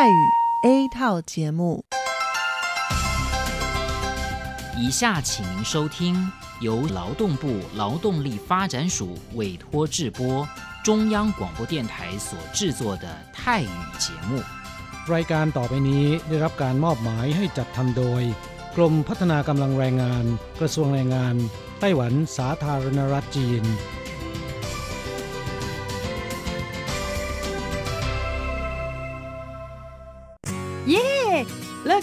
泰语 A 套节目。以下请您收听由劳动部劳动力发展署委托制播，中央广播电台所制作的泰语节目。รายการต่อไปนี้ได้รับการมอบหมายให้จัดทำโดยกรมพัฒนากำลังแรงงานกระทรวงแรงงานไต้หวันสาธารณรัฐจีนเย้เลิก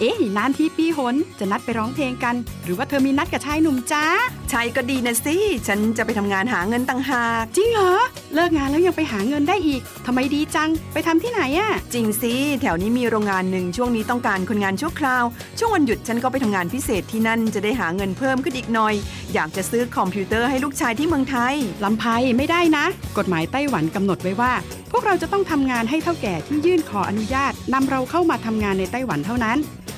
เอ๊ะนานที่ปีหนจะนัดไปร้องเพลงกันหรือว่าเธอมีนัดกับชายหนุ่มจ้าชายก็ดีนะสิฉันจะไปทำงานหาเงินต่างหากจริงเหรอเลิกงานแล้วยังไปหาเงินได้อีกทำไมดีจังไปทำที่ไหนอะจริงสิแถวนี้มีโรงงานหนึ่งช่วงนี้ต้องการคนงานชั่วคราวช่วงวันหยุดฉันก็ไปทำงานพิเศษที่นั่นจะได้หาเงินเพิ่มขึ้นอีกหน่อยอยากจะซื้อคอมพิวเตอร์ให้ลูกชายที่เมืองไทยลำไพไม่ได้นะกฎหมายไต้หวันกำหนดไว้ว่าพวกเราจะต้องทำงานให้เท่าแก่ที่ยื่นขออนุญาตนำเราเข้ามาทำงานในไต้หวันเท่านั้น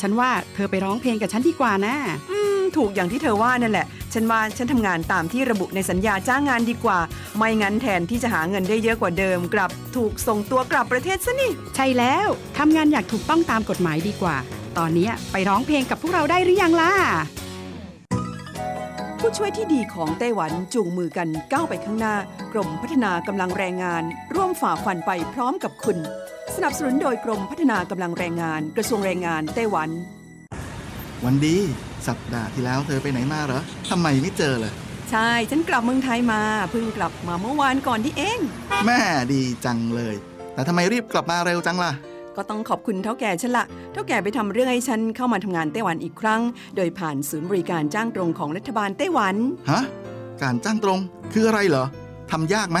ฉันว่าเธอไปร้องเพลงกับฉันดีกว่านะถูกอย่างที่เธอว่านั่นแหละฉันว่าฉันทำงานตามที่ระบุในสัญญาจ้างงานดีกว่าไม่งั้นแทนที่จะหาเงินได้เยอะกว่าเดิมกลับถูกส่งตัวกลับประเทศซะนี่ใช่แล้วทำงานอยากถูกต้องตามกฎหมายดีกว่าตอนนี้ไปร้องเพลงกับพวกเราได้หรือยังล่ะผู้ช่วยที่ดีของไต้หวันจูงมือกันก้าวไปข้างหน้ากรมพัฒนากำลังแรงงานร่วมฝ่าฟันไปพร้อมกับคุณสนับสนุนโดยกรมพัฒนากำลังแรงงานกระทรวงแรงงานไต้หวันวันดีสัปดาห์ที่แล้วเธอไปไหนมาเหรอทำไมไม่เจอเลยใช่ฉันกลับเมืองไทยมาเพิ่งกลับมาเมื่อวานก่อนที่เองแม่ดีจังเลยแต่ทำไมรีบกลับมาเร็วจังล่ะก็ต้องขอบคุณเฒ่าแก่ฉันละเฒ่าแก่ไปทำเรื่องให้ฉันเข้ามาทำงานไต้หวันอีกครั้งโดยผ่านศูนย์บริการจ้างตรงของรัฐบาลไต้หวันฮะการจ้างตรงคืออะไรเหรอทำยากไหม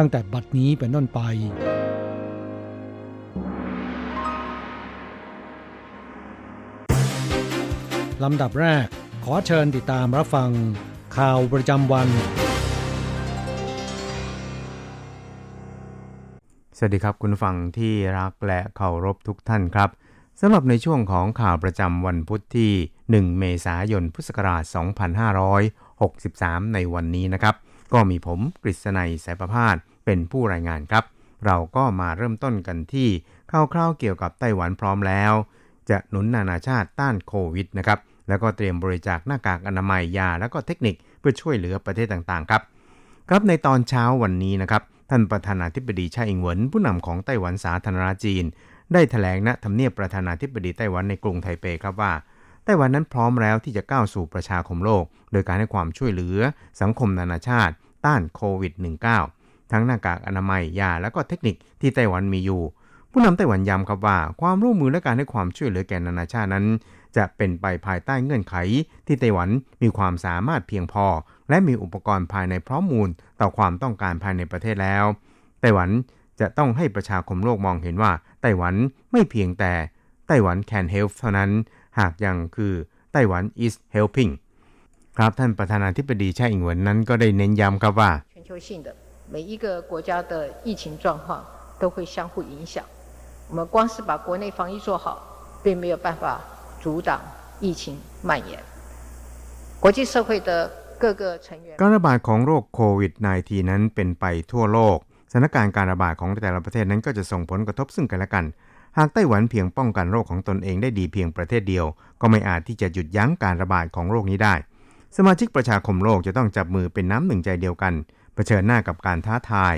ตั้งแต่บัดนี้เป็นต้นไปลำดับแรกขอเชิญติดตามรับฟังข่าวประจำวันสวัสดีครับคุณฟังที่รักและเคารพทุกท่านครับสำหรับในช่วงของข่าวประจำวันพุธที่1เมษายนพุทธศักราช2563ในวันนี้นะครับก็มีผมกฤษณัยสายประภาสเป็นผู้รายงานครับเราก็มาเริ่มต้นกันที่คร่าวๆเกี่ยวกับไต้หวันพร้อมแล้วจะหนุนนานาชาติต้านโควิดนะครับแล้วก็เตรียมบริจาคหน้ากากอนามัยยาแล้วก็เทคนิคเพื่อช่วยเหลือประเทศต่างๆครับในตอนเช้าวันนี้นะครับ ท่านประธานาธิบดีไช่อิงเหวินผู้นำของไต้หวันสาธารณรัฐจีนได้แถลงณทำเนียบประธานาธิบดีไต้หวันในกรุงไทเปครับว่าไต้หวันนั้นพร้อมแล้วที่จะก้าวสู่ประชาคมโลกโดยการให้ความช่วยเหลือสังคมนานาชาติต้านโควิด -19 ทั้งหน้ากากอนามัยยาและก็เทคนิคที่ไต้หวันมีอยู่ผู้นำไต้หวันย้ำครับว่าความร่วมมือและการให้ความช่วยเหลือแก่นานาชาตินั้นจะเป็นไปภายใต้เงื่อนไขที่ไต้หวันมีความสามารถเพียงพอและมีอุปกรณ์ภายในพร้อมมูลต่อความต้องการภายในประเทศแล้วไต้หวันจะต้องให้ประชาคมโลกมองเห็นว่าไต้หวันไม่เพียงแต่ไต้หวัน can help เท่านั้นหากยังคือไต้หวัน is helping ครับท่านประธานาธิบดีไช่อิงเหวินนั้นก็ได้เน้นย้ำครับว่าการระบาดของโรคโควิด -19 นั้นเป็นไปทั่วโลกสถานการณ์การระบาดของแต่ละประเทศนั้นก็จะส่งผลกระทบซึ่งกันและกันหากไต้หวันเพียงป้องกันโรคของตนเองได้ดีเพียงประเทศเดียวก็ไม่อาจที่จะหยุดยั้งการระบาดของโรคนี้ได้สมาชิกประชาคมโลกจะต้องจับมือเป็นน้ำหนึ่งใจเดียวกันเผชิญหน้ากับการท้าทาย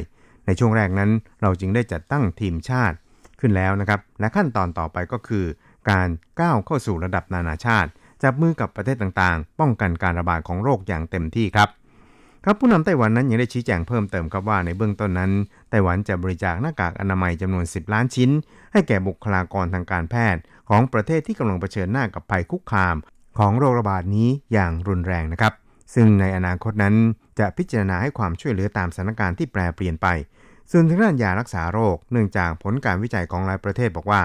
ในช่วงแรกนั้นเราจึงได้จัดตั้งทีมชาติขึ้นแล้วนะครับและขั้นตอนต่อไปก็คือการก้าวเข้าสู่ระดับนานาชาติจับมือกับประเทศต่างๆป้องกันการระบาดของโรคอย่างเต็มที่ครับครับผู้นำไต้หวันนั้นยังได้ชี้แจงเพิ่มเติมครับว่าในเบื้องต้นนั้นไต้หวันจะบริจาคหน้ากากอนามัยจำนวน10ล้านชิ้นให้แก่บุคลากรทางการแพทย์ของประเทศที่กำลังเผชิญหน้ากับภัยคุกคามของโรคระบาดนี้อย่างรุนแรงนะครับซึ่งในอนาคตนั้นจะพิจารณาให้ความช่วยเหลือตามสถานการณ์ที่แปรเปลี่ยนไปส่วนทางด้านยารักษาโรคเนื่องจากผลการวิจัยของหลายประเทศบอกว่า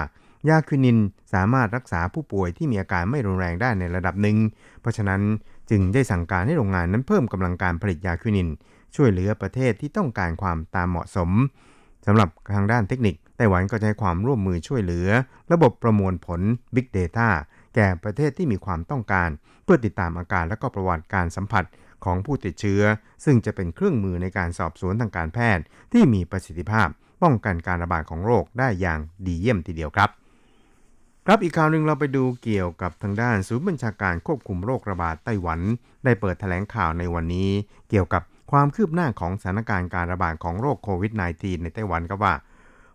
ยาควินินสามารถรักษาผู้ป่วยที่มีอาการไม่รุนแรงได้ในระดับหนึ่งเพราะฉะนั้นจึงได้สั่งการให้โรงงานนั้นเพิ่มกำลังการผลิตยาควินินช่วยเหลือประเทศที่ต้องการความตามเหมาะสมสำหรับทางด้านเทคนิคไต้หวันก็จะให้ความร่วมมือช่วยเหลือระบบประมวลผล Big Data แก่ประเทศที่มีความต้องการเพื่อติดตามอาการและก็ประวัติการสัมผัสของผู้ติดเชื้อซึ่งจะเป็นเครื่องมือในการสอบสวนทางการแพทย์ที่มีประสิทธิภาพป้องกันการระบาดของโรคได้อย่างดีเยี่ยมทีเดียวครับครับอีกข่าวนึงเราไปดูเกี่ยวกับทางด้านศูนย์บัญชาการควบคุมโรคระบาดไต้หวันได้เปิดแถลงข่าวในวันนี้เกี่ยวกับความคืบหน้าของสถานการณ์การระบาดของโรคโควิด -19 ในไต้หวันก็ว่า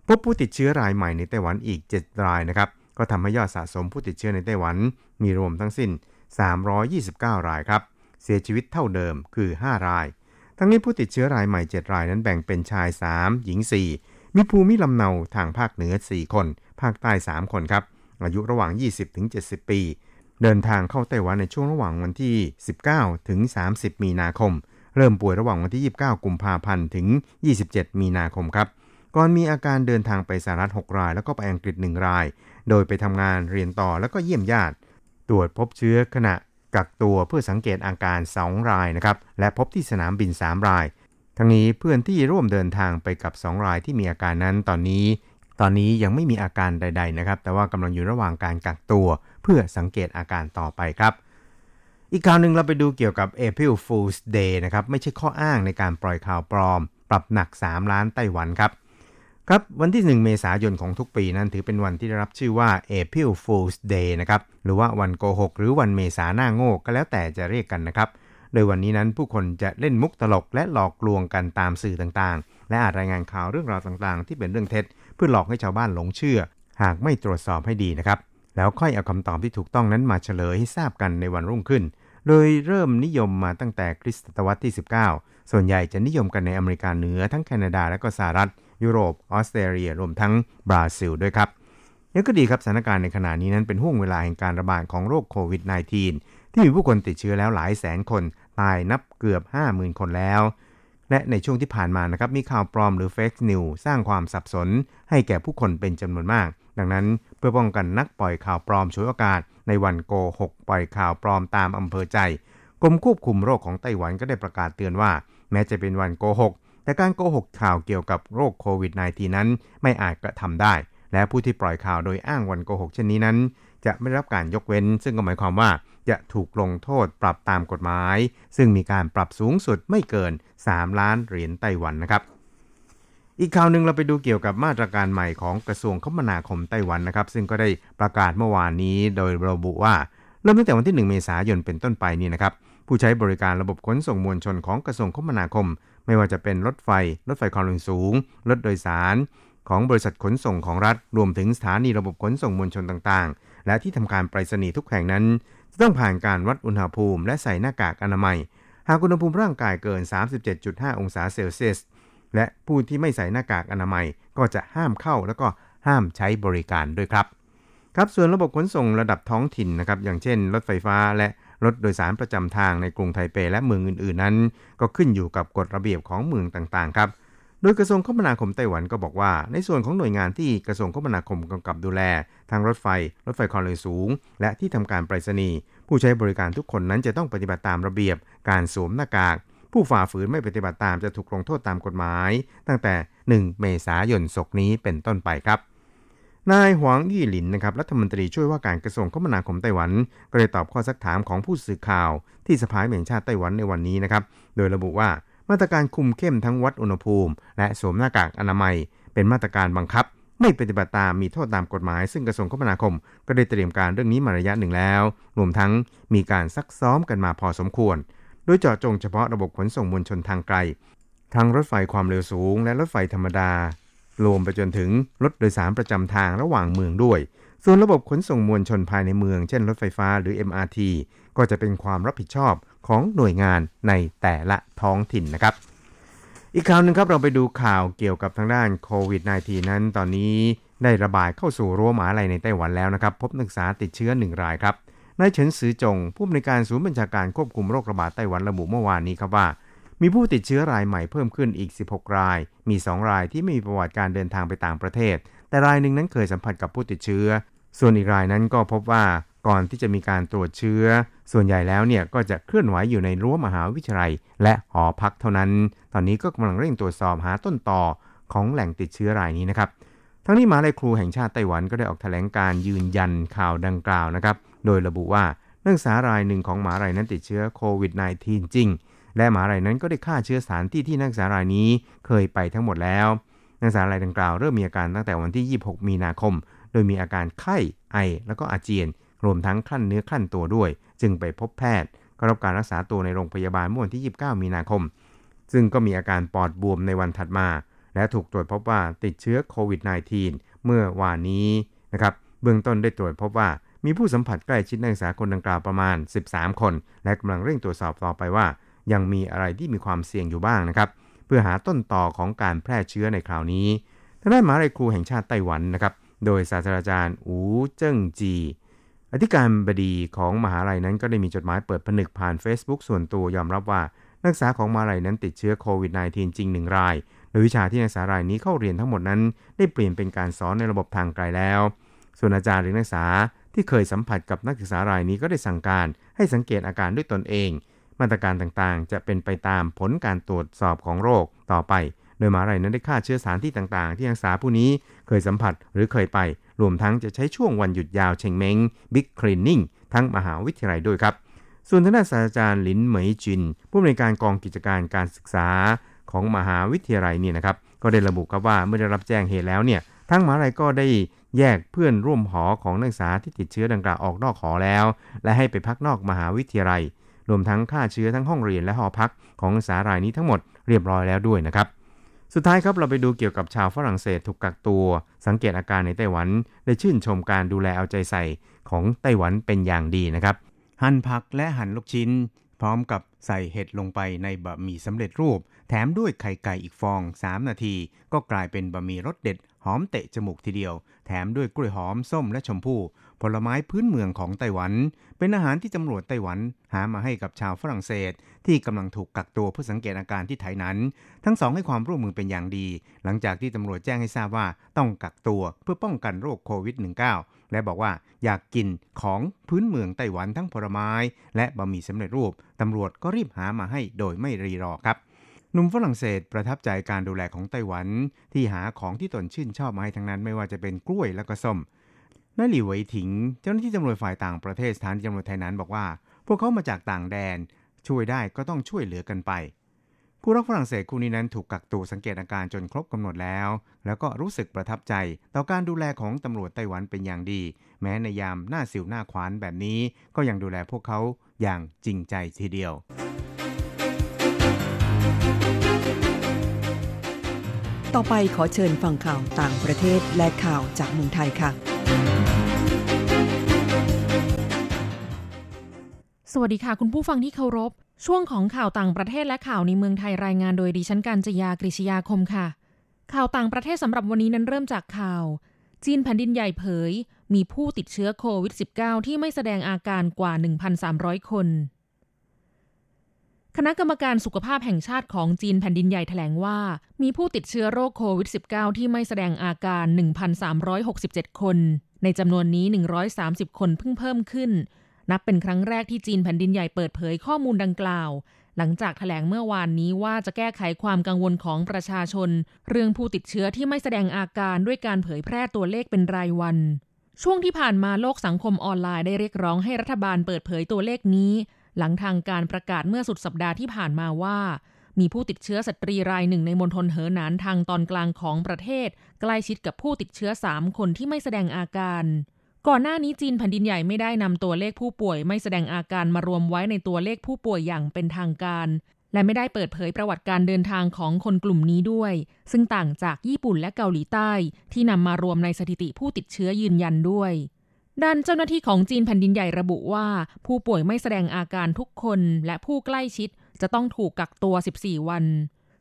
พบผู้ติดเชื้อรายใหม่ในไต้หวันอีก7รายนะครับก็ทำให้ยอดสะสมผู้ติดเชื้อในไต้หวันมีรวมทั้งสิ้น329รายครับเสียชีวิตเท่าเดิมคือ5รายทั้งนี้ผู้ติดเชื้อรายใหม่7รายนั้นแบ่งเป็นชาย3หญิง4มีภูมิลำเนาทางภาคเหนือ4คนภาคใต้3คนครับอายุระหว่าง 20-70 ปีเดินทางเข้าไต้หวันในช่วงระหว่างวันที่ 19-30 มีนาคมเริ่มป่วยระหว่างวันที่ 29 กุมภาพันธ์ถึง 27 มีนาคมครับก่อนมีอาการเดินทางไปสหรัฐ6รายแล้วก็ไปอังกฤษ1รายโดยไปทำงานเรียนต่อแล้วก็เยี่ยมญาติตรวจพบเชื้อขณะกักตัวเพื่อสังเกตอาการ2รายนะครับและพบที่สนามบิน3รายทั้งนี้เพื่อนที่ร่วมเดินทางไปกับ2รายที่มีอาการนั้นตอนนี้ยังไม่มีอาการใดๆนะครับแต่ว่ากำลังอยู่ระหว่างการกักตัวเพื่อสังเกตอาการต่อไปครับอีกข่าวนึงเราไปดูเกี่ยวกับ April Fools Day นะครับไม่ใช่ข้ออ้างในการปล่อยข่าวปลอมปรับหนัก3ล้านไต้หวันครับวันที่1เมษายนของทุกปีนั้นถือเป็นวันที่ได้รับชื่อว่า April Fools Day นะครับหรือว่าวันโกหกหรือวันเมษาหน้าโง่ก็แล้วแต่จะเรียกกันนะครับโดยวันนี้นั้นผู้คนจะเล่นมุกตลกและหลอกลวงกันตามสื่อต่างๆและอาจรายงานข่าวเรื่องราวต่างๆที่เป็นเรื่องเท็จเพื่อหลอกให้ชาวบ้านหลงเชื่อหากไม่ตรวจสอบให้ดีนะครับแล้วค่อยเอาคำตอบที่ถูกต้องนั้นมาเฉลยให้ทราบกันในวันรุ่งขึ้นโดยเริ่มนิยมมาตั้งแต่คริสตศตวรรษที่19ส่วนใหญ่จะนิยมกันในอเมริกาเหนือทั้งแคนาดาและก็สหรัฐยุโรปออสเตรเลียรวมทั้งบราซิลด้วยครับยังก็ดีครับสถานการณ์ในขณะนี้นั้นเป็นห่วงเวลาแห่งการระบาดของโรคโควิด -19 ที่มีผู้คนติดเชื้อแล้วหลายแสนคนตายนับเกือบ 50,000 คนแล้วและในช่วงที่ผ่านมานะครับมีข่าวปลอมหรือเฟคนิวสร้างความสับสนให้แก่ผู้คนเป็นจำนวนมากดังนั้นเพื่อป้องกันนักปล่อยข่าวปลอมฉวยโอกาสในวันโกหกปล่อยข่าวปลอมตามอำเภอใจกรมควบคุมโรคของไต้หวันก็ได้ประกาศเตือนว่าแม้จะเป็นวันโกหกแต่การโกหกข่าวเกี่ยวกับโรคโควิด -19 นั้นไม่อาจกระทำได้และผู้ที่ปล่อยข่าวโดยอ้างวันโกหกเช่นนี้นั้นจะไม่รับการยกเว้นซึ่งก็หมายความว่าจะถูกลงโทษปรับตามกฎหมายซึ่งมีการปรับสูงสุดไม่เกิน3ล้านเหรียญไต้หวันนะครับอีกข่าวนึงเราไปดูเกี่ยวกับมาตรการใหม่ของกระทรวงคมนาคมไต้หวันนะครับซึ่งก็ได้ประกาศเมื่อวานนี้โดยระบุว่าเริ่มตั้งแต่วันที่1เมษายนเป็นต้นไปนี้นะครับผู้ใช้บริการระบบขนส่งมวลชนของกระทรวงคมนาคม ไม่ว่าจะเป็นรถไฟความเร็วสูงรถโดยสารของบริษัทขนส่งของรัฐรวมถึงสถานีระบบขนส่งมวลชนต่างๆและที่ทำการไปรษณีย์ทุกแห่งนั้นจะต้องผ่านการวัดอุณหภูมิและใส่หน้ากากอนามัยหากอุณหภูมิร่างกายเกิน 37.5 องศาเซลเซียสและผู้ที่ไม่ใส่หน้ากากอนามัยก็จะห้ามเข้าแล้วก็ห้ามใช้บริการด้วยครับครับส่วนระบบขนส่งระดับท้องถิ่นนะครับอย่างเช่นรถไฟฟ้าและรถโดยสารประจำทางในกรุงไทเปและเมืองอื่นๆนั้นก็ขึ้นอยู่กับกฎระเบียบของเมืองต่างๆครับโดยกระทรวงคมนาคมไต้หวันก็บอกว่าในส่วนของหน่วยงานที่กระทรวงคมนาคมกำกับดูแลทางรถไฟความเร็วสูงและที่ทำการไปรษณีย์ผู้ใช้บริการทุกคนนั้นจะต้องปฏิบัติตามระเบียบการสวมหน้ากากผู้ฝ่าฝืนไม่ปฏิบัติตามจะถูกลงโทษตามกฎหมายตั้งแต่1เมษายนศกนี้เป็นต้นไปครับนายหวงยี่หลินนะครับรัฐมนตรีช่วยว่าการกระทรวงคมนาคมไต้หวันก็ได้ตอบข้อซักถามของผู้สื่อข่าวที่สภาแห่งชาติไต้หวันในวันนี้นะครับโดยระบุว่ามาตรการคุมเข้มทั้งวัดอุณหภูมิและสวมหน้ากากอนามัยเป็นมาตรการบังคับไม่ปฏิบัติตามมีโทษตามกฎหมายซึ่งกระทรวงคมนาคมก็ได้เตรียมการเรื่องนี้มาระยะหนึ่งแล้วรวมทั้งมีการซักซ้อมกันมาพอสมควรโดยเจาะจงเฉพาะระบบขนส่งมวลชนทางไกลทั้งรถไฟความเร็วสูงและรถไฟธรรมดารวมไปจนถึงรถโดยสารประจำทางระหว่างเมืองด้วยส่วนระบบขนส่งมวลชนภายในเมืองเช่นรถไฟฟ้าหรือ MRT ก็จะเป็นความรับผิดชอบของหน่วยงานในแต่ละท้องถิ่นนะครับอีกข่าวนึงครับเราไปดูข่าวเกี่ยวกับทางด้านโควิด -19 นั้นตอนนี้ได้ระบาดเข้าสู่รั้วมหาวิทยาลัยในไต้หวันแล้วนะครับพบนักศึกษาติดเชื้อ1รายครับนายเฉินซือจงผู้อำนวยการศูนย์บัญชาการควบคุมโรคระบาดไต้หวันระบุเมื่อวานนี้ครับว่ามีผู้ติดเชื้อรายใหม่เพิ่มขึ้นอีก16รายมี2รายที่ไม่มีประวัติการเดินทางไปต่างประเทศแต่รายนึงนั้นเคยสัมผัสกับผู้ติดเชื้อส่วนอีกรายนั้นก็พบว่าก่อนที่จะมีการตรวจเชื้อส่วนใหญ่แล้วเนี่ยก็จะเคลื่อนไหวอยู่ในรั้วมหาวิทยาลัยและหอพักเท่านั้นตอนนี้ก็กำลังเร่งตรวจสอบหาต้นตอของแหล่งติดเชื้อรายนี้นะครับทั้งนี้มหาวิทยาลัยครูแห่งชาติไต้หวันก็ได้ออกแถลงการยืนยันข่าวดังกล่าวนะครับโดยระบุว่านักศึกษารายหนึ่งของมหาวิทยาลัยนั้นติดเชื้อโควิด -19 จริงและมหาวิทยาลัยนั้นก็ได้ฆ่าเชื้อสถานที่ที่นักศึกษารายนี้เคยไปทั้งหมดแล้วนักศึกษารายดังกล่าวเริ่มมีอาการตั้งแต่วันที่26มีนาคมโดยมีอาการไข้ไอแล้วก็อาเจียนรวมทั้งคลั่นเนื้อคลั่นตัวด้วยจึงไปพบแพทย์ก็รับการรักษาตัวในโรงพยาบาลเมื่อวันที่29มีนาคมซึ่งก็มีอาการปอดบวมในวันถัดมาและถูกตรวจพบว่าติดเชื้อโควิด -19 เมื่อวานนี้นะครับเบื้องต้นได้ตรวจพบว่ามีผู้สัมผัสใกล้ชิดนักศึกษาคนดังกล่าวประมาณ13คนและกำลังเร่งตรวจสอบต่อไปว่ายังมีอะไรที่มีความเสี่ยงอยู่บ้างนะครับเพื่อหาต้นตอของการแพร่เชื้อในคราวนี้ทางด้านมหาวิทยาลัยครูแห่งชาติไต้หวันนะครับโดยศาสตราจารย์อูเจิ้งจีอธิการบดีของมหาวิทยาลัยนั้นก็ได้มีจดหมายเปิดผนึกผ่าน Facebook ส่วนตัวยอมรับว่านักศึกษาของมหาวิทยาลัยนั้นติดเชื้อโควิด -19 จริง1รายโดยวิชาที่นักศึกษารายนี้เข้าเรียนทั้งหมดนั้นได้เปลี่ยนเป็นการสอนในระบบทางไกลแล้วส่วนอาจารย์หรือนักศึกษาที่เคยสัมผัสกับนักศึกษารายนี้ก็ได้สั่งการให้สังเกตอาการด้วยตนเองมาตรการต่างๆจะเป็นไปตามผลการตรวจสอบของโรคต่อไปโดยมหาวิทยาลัยนั้นได้ฆ่าเชื้อสถานที่ต่างๆที่นักศึกษาผู้นี้เคยสัมผัสหรือเคยไปรวมทั้งจะใช้ช่วงวันหยุดยาวเชงเม้ง Big Cleaning ทั้งมหาวิทยาลัยด้วยครับส่วนทางด้านศาสตราจารย์หลินเหมยจินผู้อำนวยการกองกิจการการศึกษาของมหาวิทยาลัยนี่นะครับก็ได้ระบุครับว่าเมื่อได้รับแจ้งเหตุแล้วเนี่ยทั้งมหาวิทยาลัยก็ได้แยกเพื่อนร่วมหอของนักศึกษาที่ติดเชื้อดังกล่าวออกนอกหอแล้วและให้ไปพักนอกมหาวิทยาลัยรวมทั้งฆ่าเชื้อทั้งห้องเรียนและหอพักของนักศึกษารายนี้ทั้งหมดเรียบร้อยแล้วด้วยนะครับสุดท้ายครับเราไปดูเกี่ยวกับชาวฝรั่งเศสถูกกักตัวสังเกตอาการในไต้หวันได้ชื่นชมการดูแลเอาใจใส่ของไต้หวันเป็นอย่างดีนะครับหั่นผักและหั่นลูกชิ้นพร้อมกับใส่เห็ดลงไปในบะหมี่สำเร็จรูปแถมด้วยไข่ไก่อีกฟอง3นาทีก็กลายเป็นบะหมี่รสเด็ดหอมเตะจมูกทีเดียวแถมด้วยกล้วยหอมส้มและชมพู่ผลไม้พื้นเมืองของไต้หวันเป็นอาหารที่ตำรวจไต้หวันหามาให้กับชาวฝรั่งเศสที่กำลังถูกกักตัวเพื่อสังเกตอาการที่ไต้หวันทั้งสองให้ความร่วมมือเป็นอย่างดีหลังจากที่ตำรวจแจ้งให้ทราบว่าต้องกักตัวเพื่อป้องกันโรคโควิด -19 และบอกว่าอยากกินของพื้นเมืองไต้หวันทั้งผลไม้และบะหมี่สำเร็จรูปตำรวจก็รีบหามาให้โดยไม่รีรอครับหนุ่มฝรั่งเศสประทับใจการดูแลของไต้หวันที่หาของที่ตนชื่นชอบมาให้ทั้งนั้นไม่ว่าจะเป็นกล้วยและก็ส้มนายหลี่เหวยถิงเจ้าหน้าที่ตำรวจฝ่ายต่างประเทศสถานีตำรวจไต้หวันบอกว่าพวกเขามาจากต่างแดนช่วยได้ก็ต้องช่วยเหลือกันไปคู่รักฝรั่งเศสคู่นี้นั้นถูกกักตัวสังเกตอาการจนครบกำหนดแล้วแล้วก็รู้สึกประทับใจต่อการดูแลของตำรวจไต้หวันเป็นอย่างดีแม้ในยามหน้าสิวหน้าขวานแบบนี้ก็ยังดูแลพวกเขาอย่างจริงใจทีเดียว ต่อไปขอเชิญฟังข่าวต่างประเทศและข่าวจากเมืองไทยค่ะสวัสดีค่ะคุณผู้ฟังที่เคารพช่วงของข่าวต่างประเทศและข่าวในเมืองไทยรายงานโดยดิฉันกัญจยากฤษิยาคมค่ะข่าวต่างประเทศสำหรับวันนี้นั้นเริ่มจากข่าวจีนแผ่นดินใหญ่เผยมีผู้ติดเชื้อโควิด -19 ที่ไม่แสดงอาการกว่า 1,300 คนคณะกรรมการสุขภาพแห่งชาติของจีนแผ่นดินใหญ่แถลงว่ามีผู้ติดเชื้อโรคโควิด -19 ที่ไม่แสดงอาการ 1,367 คนในจำนวนนี้130คนเพิ่มขึ้นนับเป็นครั้งแรกที่จีนแผ่นดินใหญ่เปิดเผยข้อมูลดังกล่าวหลังจากแถลงเมื่อวานนี้ว่าจะแก้ไขความกังวลของประชาชนเรื่องผู้ติดเชื้อที่ไม่แสดงอาการด้วยการเผยแพร่ตัวเลขเป็นรายวันช่วงที่ผ่านมาโลกสังคมออนไลน์ได้เรียกร้องให้รัฐบาลเปิดเผยตัวเลขนี้หลังทางการประกาศเมื่อสุดสัปดาห์ที่ผ่านมาว่ามีผู้ติดเชื้อสตรีรายหนึ่งในมณฑลเหอหนานทางตอนกลางของประเทศใกล้ชิดกับผู้ติดเชื้อ3คนที่ไม่แสดงอาการก่อนหน้านี้จีนแผ่นดินใหญ่ไม่ได้นำตัวเลขผู้ป่วยไม่แสดงอาการมารวมไว้ในตัวเลขผู้ป่วยอย่างเป็นทางการและไม่ได้เปิดเผยประวัติการเดินทางของคนกลุ่มนี้ด้วยซึ่งต่างจากญี่ปุ่นและเกาหลีใต้ที่นำมารวมในสถิติผู้ติดเชื้อยืนยันด้วยด้านเจ้าหน้าที่ของจีนแผ่นดินใหญ่ระบุว่าผู้ป่วยไม่แสดงอาการทุกคนและผู้ใกล้ชิดจะต้องถูกกักตัว14วัน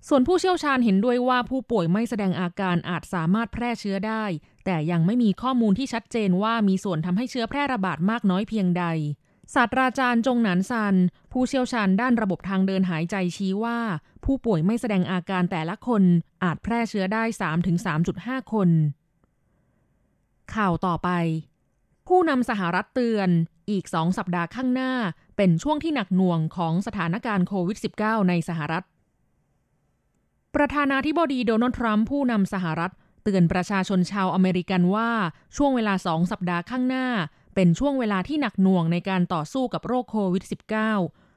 ส่วนผู้เชี่ยวชาญเห็นด้วยว่าผู้ป่วยไม่แสดงอาการอาจสามารถแพร่เชื้อได้แต่ยังไม่มีข้อมูลที่ชัดเจนว่ามีส่วนทำให้เชื้อแพร่ระบาดมากน้อยเพียงใดศาสตราจารย์จงหนานซันผู้เชี่ยวชาญด้านระบบทางเดินหายใจชี้ว่าผู้ป่วยไม่แสดงอาการแต่ละคนอาจแพร่เชื้อได้ 3-3.5 คนข่าวต่อไปผู้นำสหรัฐเตือนอีก2สัปดาห์ข้างหน้าเป็นช่วงที่หนักหน่วงของสถานการณ์โควิด -19 ในสหรัฐประธานาธิบดีโดนัลด์ทรัมป์ผู้นำสหรัฐเตือนประชาชนชาวอเมริกันว่าช่วงเวลา2สัปดาห์ข้างหน้าเป็นช่วงเวลาที่หนักหน่วงในการต่อสู้กับโรคโควิด -19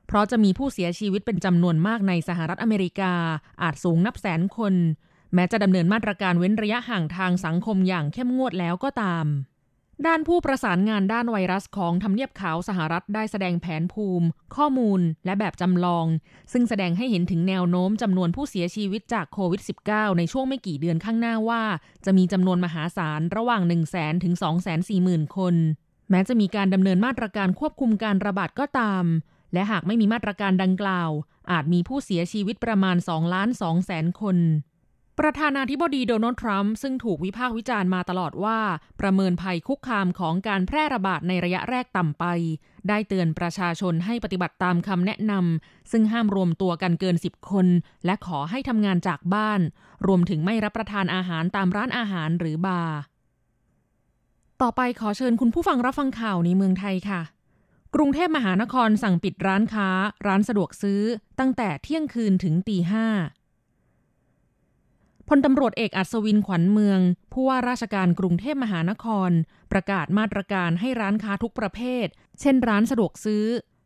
เพราะจะมีผู้เสียชีวิตเป็นจำนวนมากในสหรัฐอเมริกาอาจสูงนับแสนคนแม้จะดำเนินมาตรการเว้นระยะห่างทางสังคมอย่างเข้มงวดแล้วก็ตามด้านผู้ประสานงานด้านไวรัสของทำเนียบขาวสหรัฐได้แสดงแผนภูมิข้อมูลและแบบจำลองซึ่งแสดงให้เห็นถึงแนวโน้มจำนวนผู้เสียชีวิตจากโควิด -19 ในช่วงไม่กี่เดือนข้างหน้าว่าจะมีจำนวนมหาศาลระหว่าง 100,000 ถึง 240,000 คนแม้จะมีการดำเนินมาตรการควบคุมการระบาดก็ตามและหากไม่มีมาตรการดังกล่าวอาจมีผู้เสียชีวิตประมาณ 2,200,000 คนประธานาธิบดีโดนัลด์ทรัมป์ซึ่งถูกวิพากษ์วิจารณ์มาตลอดว่าประเมินภัยคุกคามของการแพร่ระบาดในระยะแรกต่ำไปได้เตือนประชาชนให้ปฏิบัติตามคำแนะนำซึ่งห้ามรวมตัวกันเกิน10คนและขอให้ทำงานจากบ้านรวมถึงไม่รับประทานอาหารตามร้านอาหารหรือบาร์ต่อไปขอเชิญคุณผู้ฟังรับฟังข่าวในเมืองไทยค่ะกรุงเทพมหานครสั่งปิดร้านค้าร้านสะดวกซื้อตั้งแต่เที่ยงคืนถึงตีห้าพลตำรวจเอกอัศวินขวัญเมืองผู้ว่าราชการกรุงเทพมหานครประกาศมาตรการให้ร้านค้าทุกประเภทเช่นร้านสะดวกซื้อ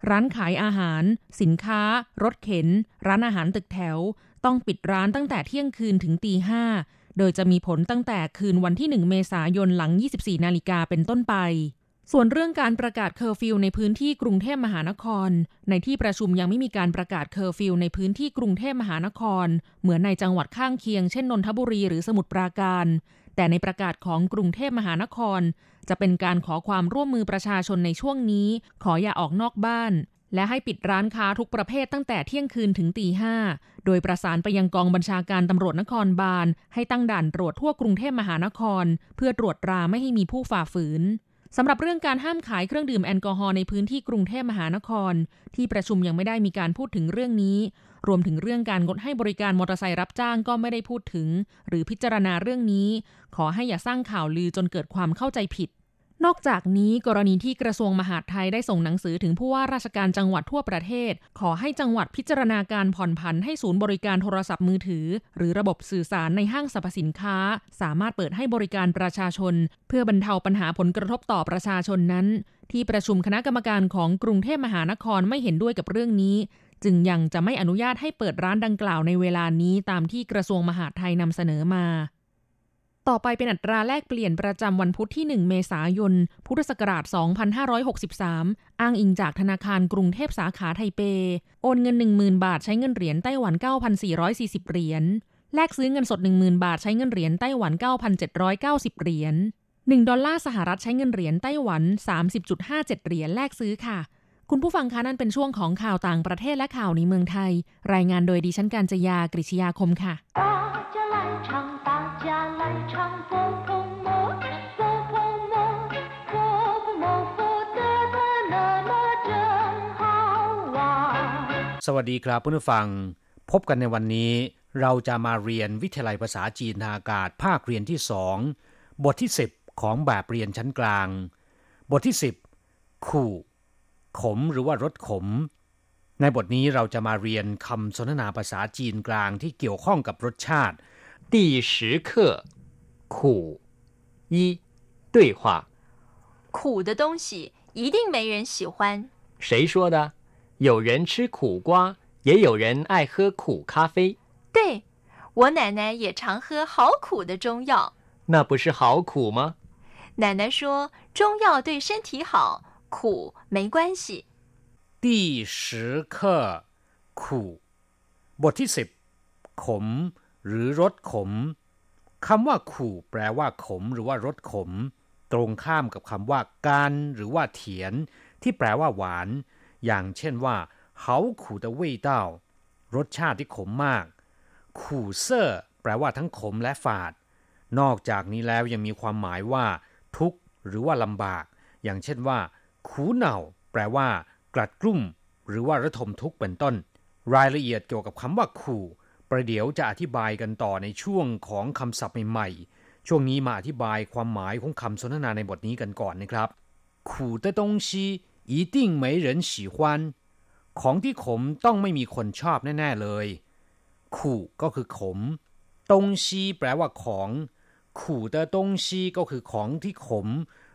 ร้านขายอาหารสินค้ารถเข็นร้านอาหารตึกแถวต้องปิดร้านตั้งแต่เที่ยงคืนถึงตีห้าโดยจะมีผลตั้งแต่คืนวันที่1เมษายนหลัง 24 นาฬิกาเป็นต้นไปส่วนเรื่องการประกาศเคอร์ฟิวในพื้นที่กรุงเทพมหานครในที่ประชุมยังไม่มีการประกาศเคอร์ฟิวในพื้นที่กรุงเทพมหานครเหมือนในจังหวัดข้างเคียงเช่นนนทบุรีหรือสมุทรปราการแต่ในประกาศของกรุงเทพมหานครจะเป็นการขอความร่วมมือประชาชนในช่วงนี้ขออย่าออกนอกบ้านและให้ปิดร้านค้าทุกประเภทตั้งแต่เที่ยงคืนถึงตีห้าโดยประสานไปยังกองบัญชาการตำรวจนครบาลให้ตั้งด่านตรวจทั่วกรุงเทพมหานครเพื่อตรวจตราไม่ให้มีผู้ฝ่าฝืนสำหรับเรื่องการห้ามขายเครื่องดื่มแอลกอฮอล์ในพื้นที่กรุงเทพมหานครที่ประชุมยังไม่ได้มีการพูดถึงเรื่องนี้รวมถึงเรื่องการงดให้บริการมอเตอร์ไซค์รับจ้างก็ไม่ได้พูดถึงหรือพิจารณาเรื่องนี้ขอให้อย่าสร้างข่าวลือจนเกิดความเข้าใจผิดนอกจากนี้กรณีที่กระทรวงมหาดไทยได้ส่งหนังสือถึงผู้ว่าราชการจังหวัดทั่วประเทศขอให้จังหวัดพิจารณาการผ่อนผันให้ศูนย์บริการโทรศัพท์มือถือหรือระบบสื่อสารในห้างสรรพสินค้าสามารถเปิดให้บริการประชาชนเพื่อบรรเทาปัญหาผลกระทบต่อประชาชนนั้นที่ประชุมคณะกรรมการของกรุงเทพมหานครไม่เห็นด้วยกับเรื่องนี้จึงยังจะไม่อนุญาตให้เปิดร้านดังกล่าวในเวลานี้ตามที่กระทรวงมหาดไทยนำเสนอมา ต่อไปเป็นอัตราแลกเปลี่ยนประจำวันพุธที่1เมษายนพุทธศักราช2563อ้างอิงจากธนาคารกรุงเทพสาขาไทเปโอนเงิน 10,000 บาทใช้เงินเหรียญไต้หวัน 9,440 เหรียญแลกซื้อเงินสด 10,000 บาทใช้เงินเหรียญไต้หวัน 9,790 เหรียญ1ดอลลาร์สหรัฐใช้เงินเหรียญไต้หวัน 30.57 เหรียญแลกซื้อค่ะคุณผู้ฟังคะนั่นเป็นช่วงของข่าวต่างประเทศและข่าวในเมืองไทยรายงานโดยดิฉันกัญจยากฤษยาคมค่ะสวัสดีครับผู้ฟังพบกันในวันนี้เราจะมาเรียนวิทยาลัยภาษาจีนทางอากาศภาคเรียนที่2บทที่10ของแบบเรียนชั้นกลางบทที่10ขู่ขมหรือว่ารสขมในบทนี้เราจะมาเรียนคำสนทนาภาษาจีนกลางที่เกี่ยวข้องกับรสชาติ第十课苦一对话苦的东西一定没人喜欢谁说的有人吃苦瓜也有人爱喝苦咖啡对我奶奶也常喝好苦的中药那不是好苦吗奶奶说中药对身体好苦没关系第十课苦บทที่สิบขมหรือรสขมคำว่าขู่แปลว่าขมหรือว่ารสขมตรงข้ามกับคำว่าการหรือว่าเถียนที่แปลว่าหวานอย่างเช่นว่า好苦的味道รสชาติที่ขมมากขู่เซ่อแปลว่าทั้งขมและฝาดนอกจากนี้แล้วยังมีความหมายว่าทุกข์หรือว่าลำบากอย่างเช่นว่าขูเหน่าแปลว่ากลัดกลุ้มหรือว่าระทมทุกข์เป็นต้นรายละเอียดเกี่ยวกับคำว่าขู่ประเดี๋ยวจะอธิบายกันต่อในช่วงของคำศัพท์ใหม่ๆช่วงนี้มาอธิบายความหมายของคำสนทนาในบทนี้กันก่อนนะครับขู่的东西一定没人喜欢ของที่ขมต้องไม่มีคนชอบแน่ๆเลยขู่ก็คือขมตงชีแปลว่าของขู่的东西ก็คือของที่ขม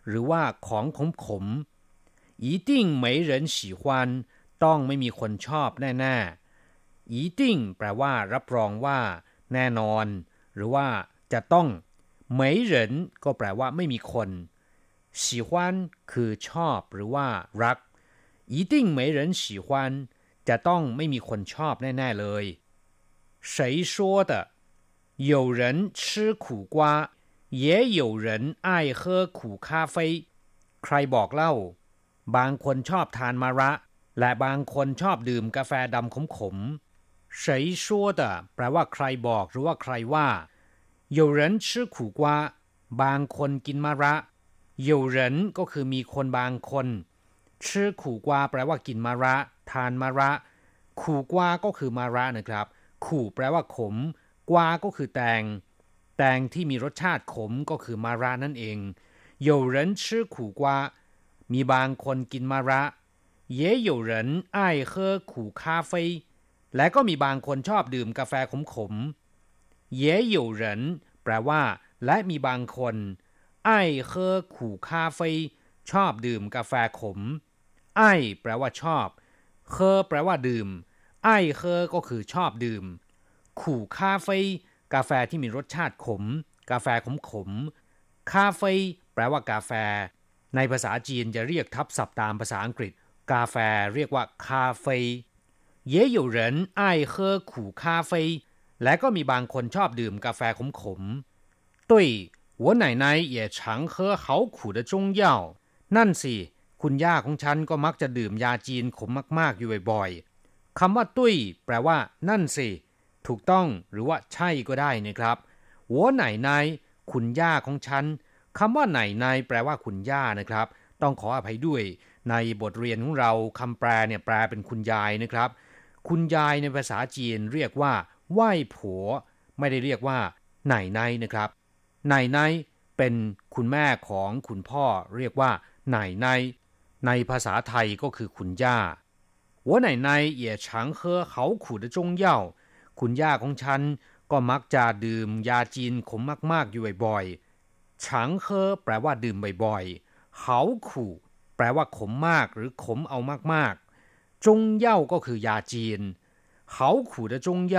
หรือว่าของขมๆอีติ่งเหมยเหรินฉีควันต้องไม่มีคนชอบแน่ๆอีติ่งแปลว่ารับรองว่าแน่นอนหรือว่าจะต้องเหมยเหรินก็แปลว่าไม่มีคนฉีควันคือชอบหรือว่ารักอีติ่งเหมยเหรินฉีควันจะต้องไม่มีคนชอบแน่ๆเลย谁说的有人吃苦瓜也有人爱喝苦咖啡ใครบอกเล่าบางคนชอบทานมะระและบางคนชอบดื่มกาแฟดำขมๆ谁说的แปลว่าใครบอกหรือว่าใครว่า有人吃苦瓜บางคนกินมะระ有人ก็คือมีคนบางคน吃苦瓜แปลว่ากินมะระทานมะระ苦瓜ก็คือมะระนะครับ苦แปลว่าขมกวาก็คือแตงที่มีรสชาติขมก็คือมะระนั่นเอง有人吃苦瓜มีบางคนกินมะระ也有人爱喝苦咖啡และก็มีบางคนชอบดื่มกาแฟขมๆ也有人แปลว่าและมีบางคน爱喝苦咖啡ชอบดื่มกาแฟขม爱แปลว่าชอบ喝แปลว่าดื่ม爱喝ก็คือชอบดื่ม苦咖啡กาแฟที่มีรสชาติขมกาแฟขมๆ咖啡แปลว่ากาแฟในภาษาจีนจะเรียกทับศัพท์ตามภาษาอังกฤษกาแฟเรียกว่าคาเฟ่也有人爱喝苦咖啡และก็มีบางคนชอบดื่มกาแฟขมๆ对我奶奶也常喝好苦的中药นั่นสิคุณย่าของฉันก็มักจะดื่มยาจีนขมมากๆอยู่บ่อยๆคำว่าตุ้ยแปลว่านั่นสิถูกต้องหรือว่าใช่ก็ได้นะครับ我奶奶คุณย่าของฉันคำว่าไหนนายแปลว่าคุณย่านะครับต้องขออภัยด้วยในบทเรียนของเราคำแปลเนี่ยแปลเป็นคุณยายนะครับคุณยายในภาษาจีนเรียกว่าไหว้ผัวไม่ได้เรียกว่าไหนนายนะครับไหนนายเป็นคุณแม่ของคุณพ่อเรียกว่าไหนนายในภาษาไทยก็คือคุณย่า我奶奶也常喝好苦的中药คุณย่าของฉันก็มักจะดื่มยาจีนขมมากๆอยู่บ่อยๆฉังเคอแปลว่าดื่มบ่อยๆเหาขู่แปลว่าขมมากหรือขมเอามากๆจงเย่าก็คือยาจีนเหาขู่的中药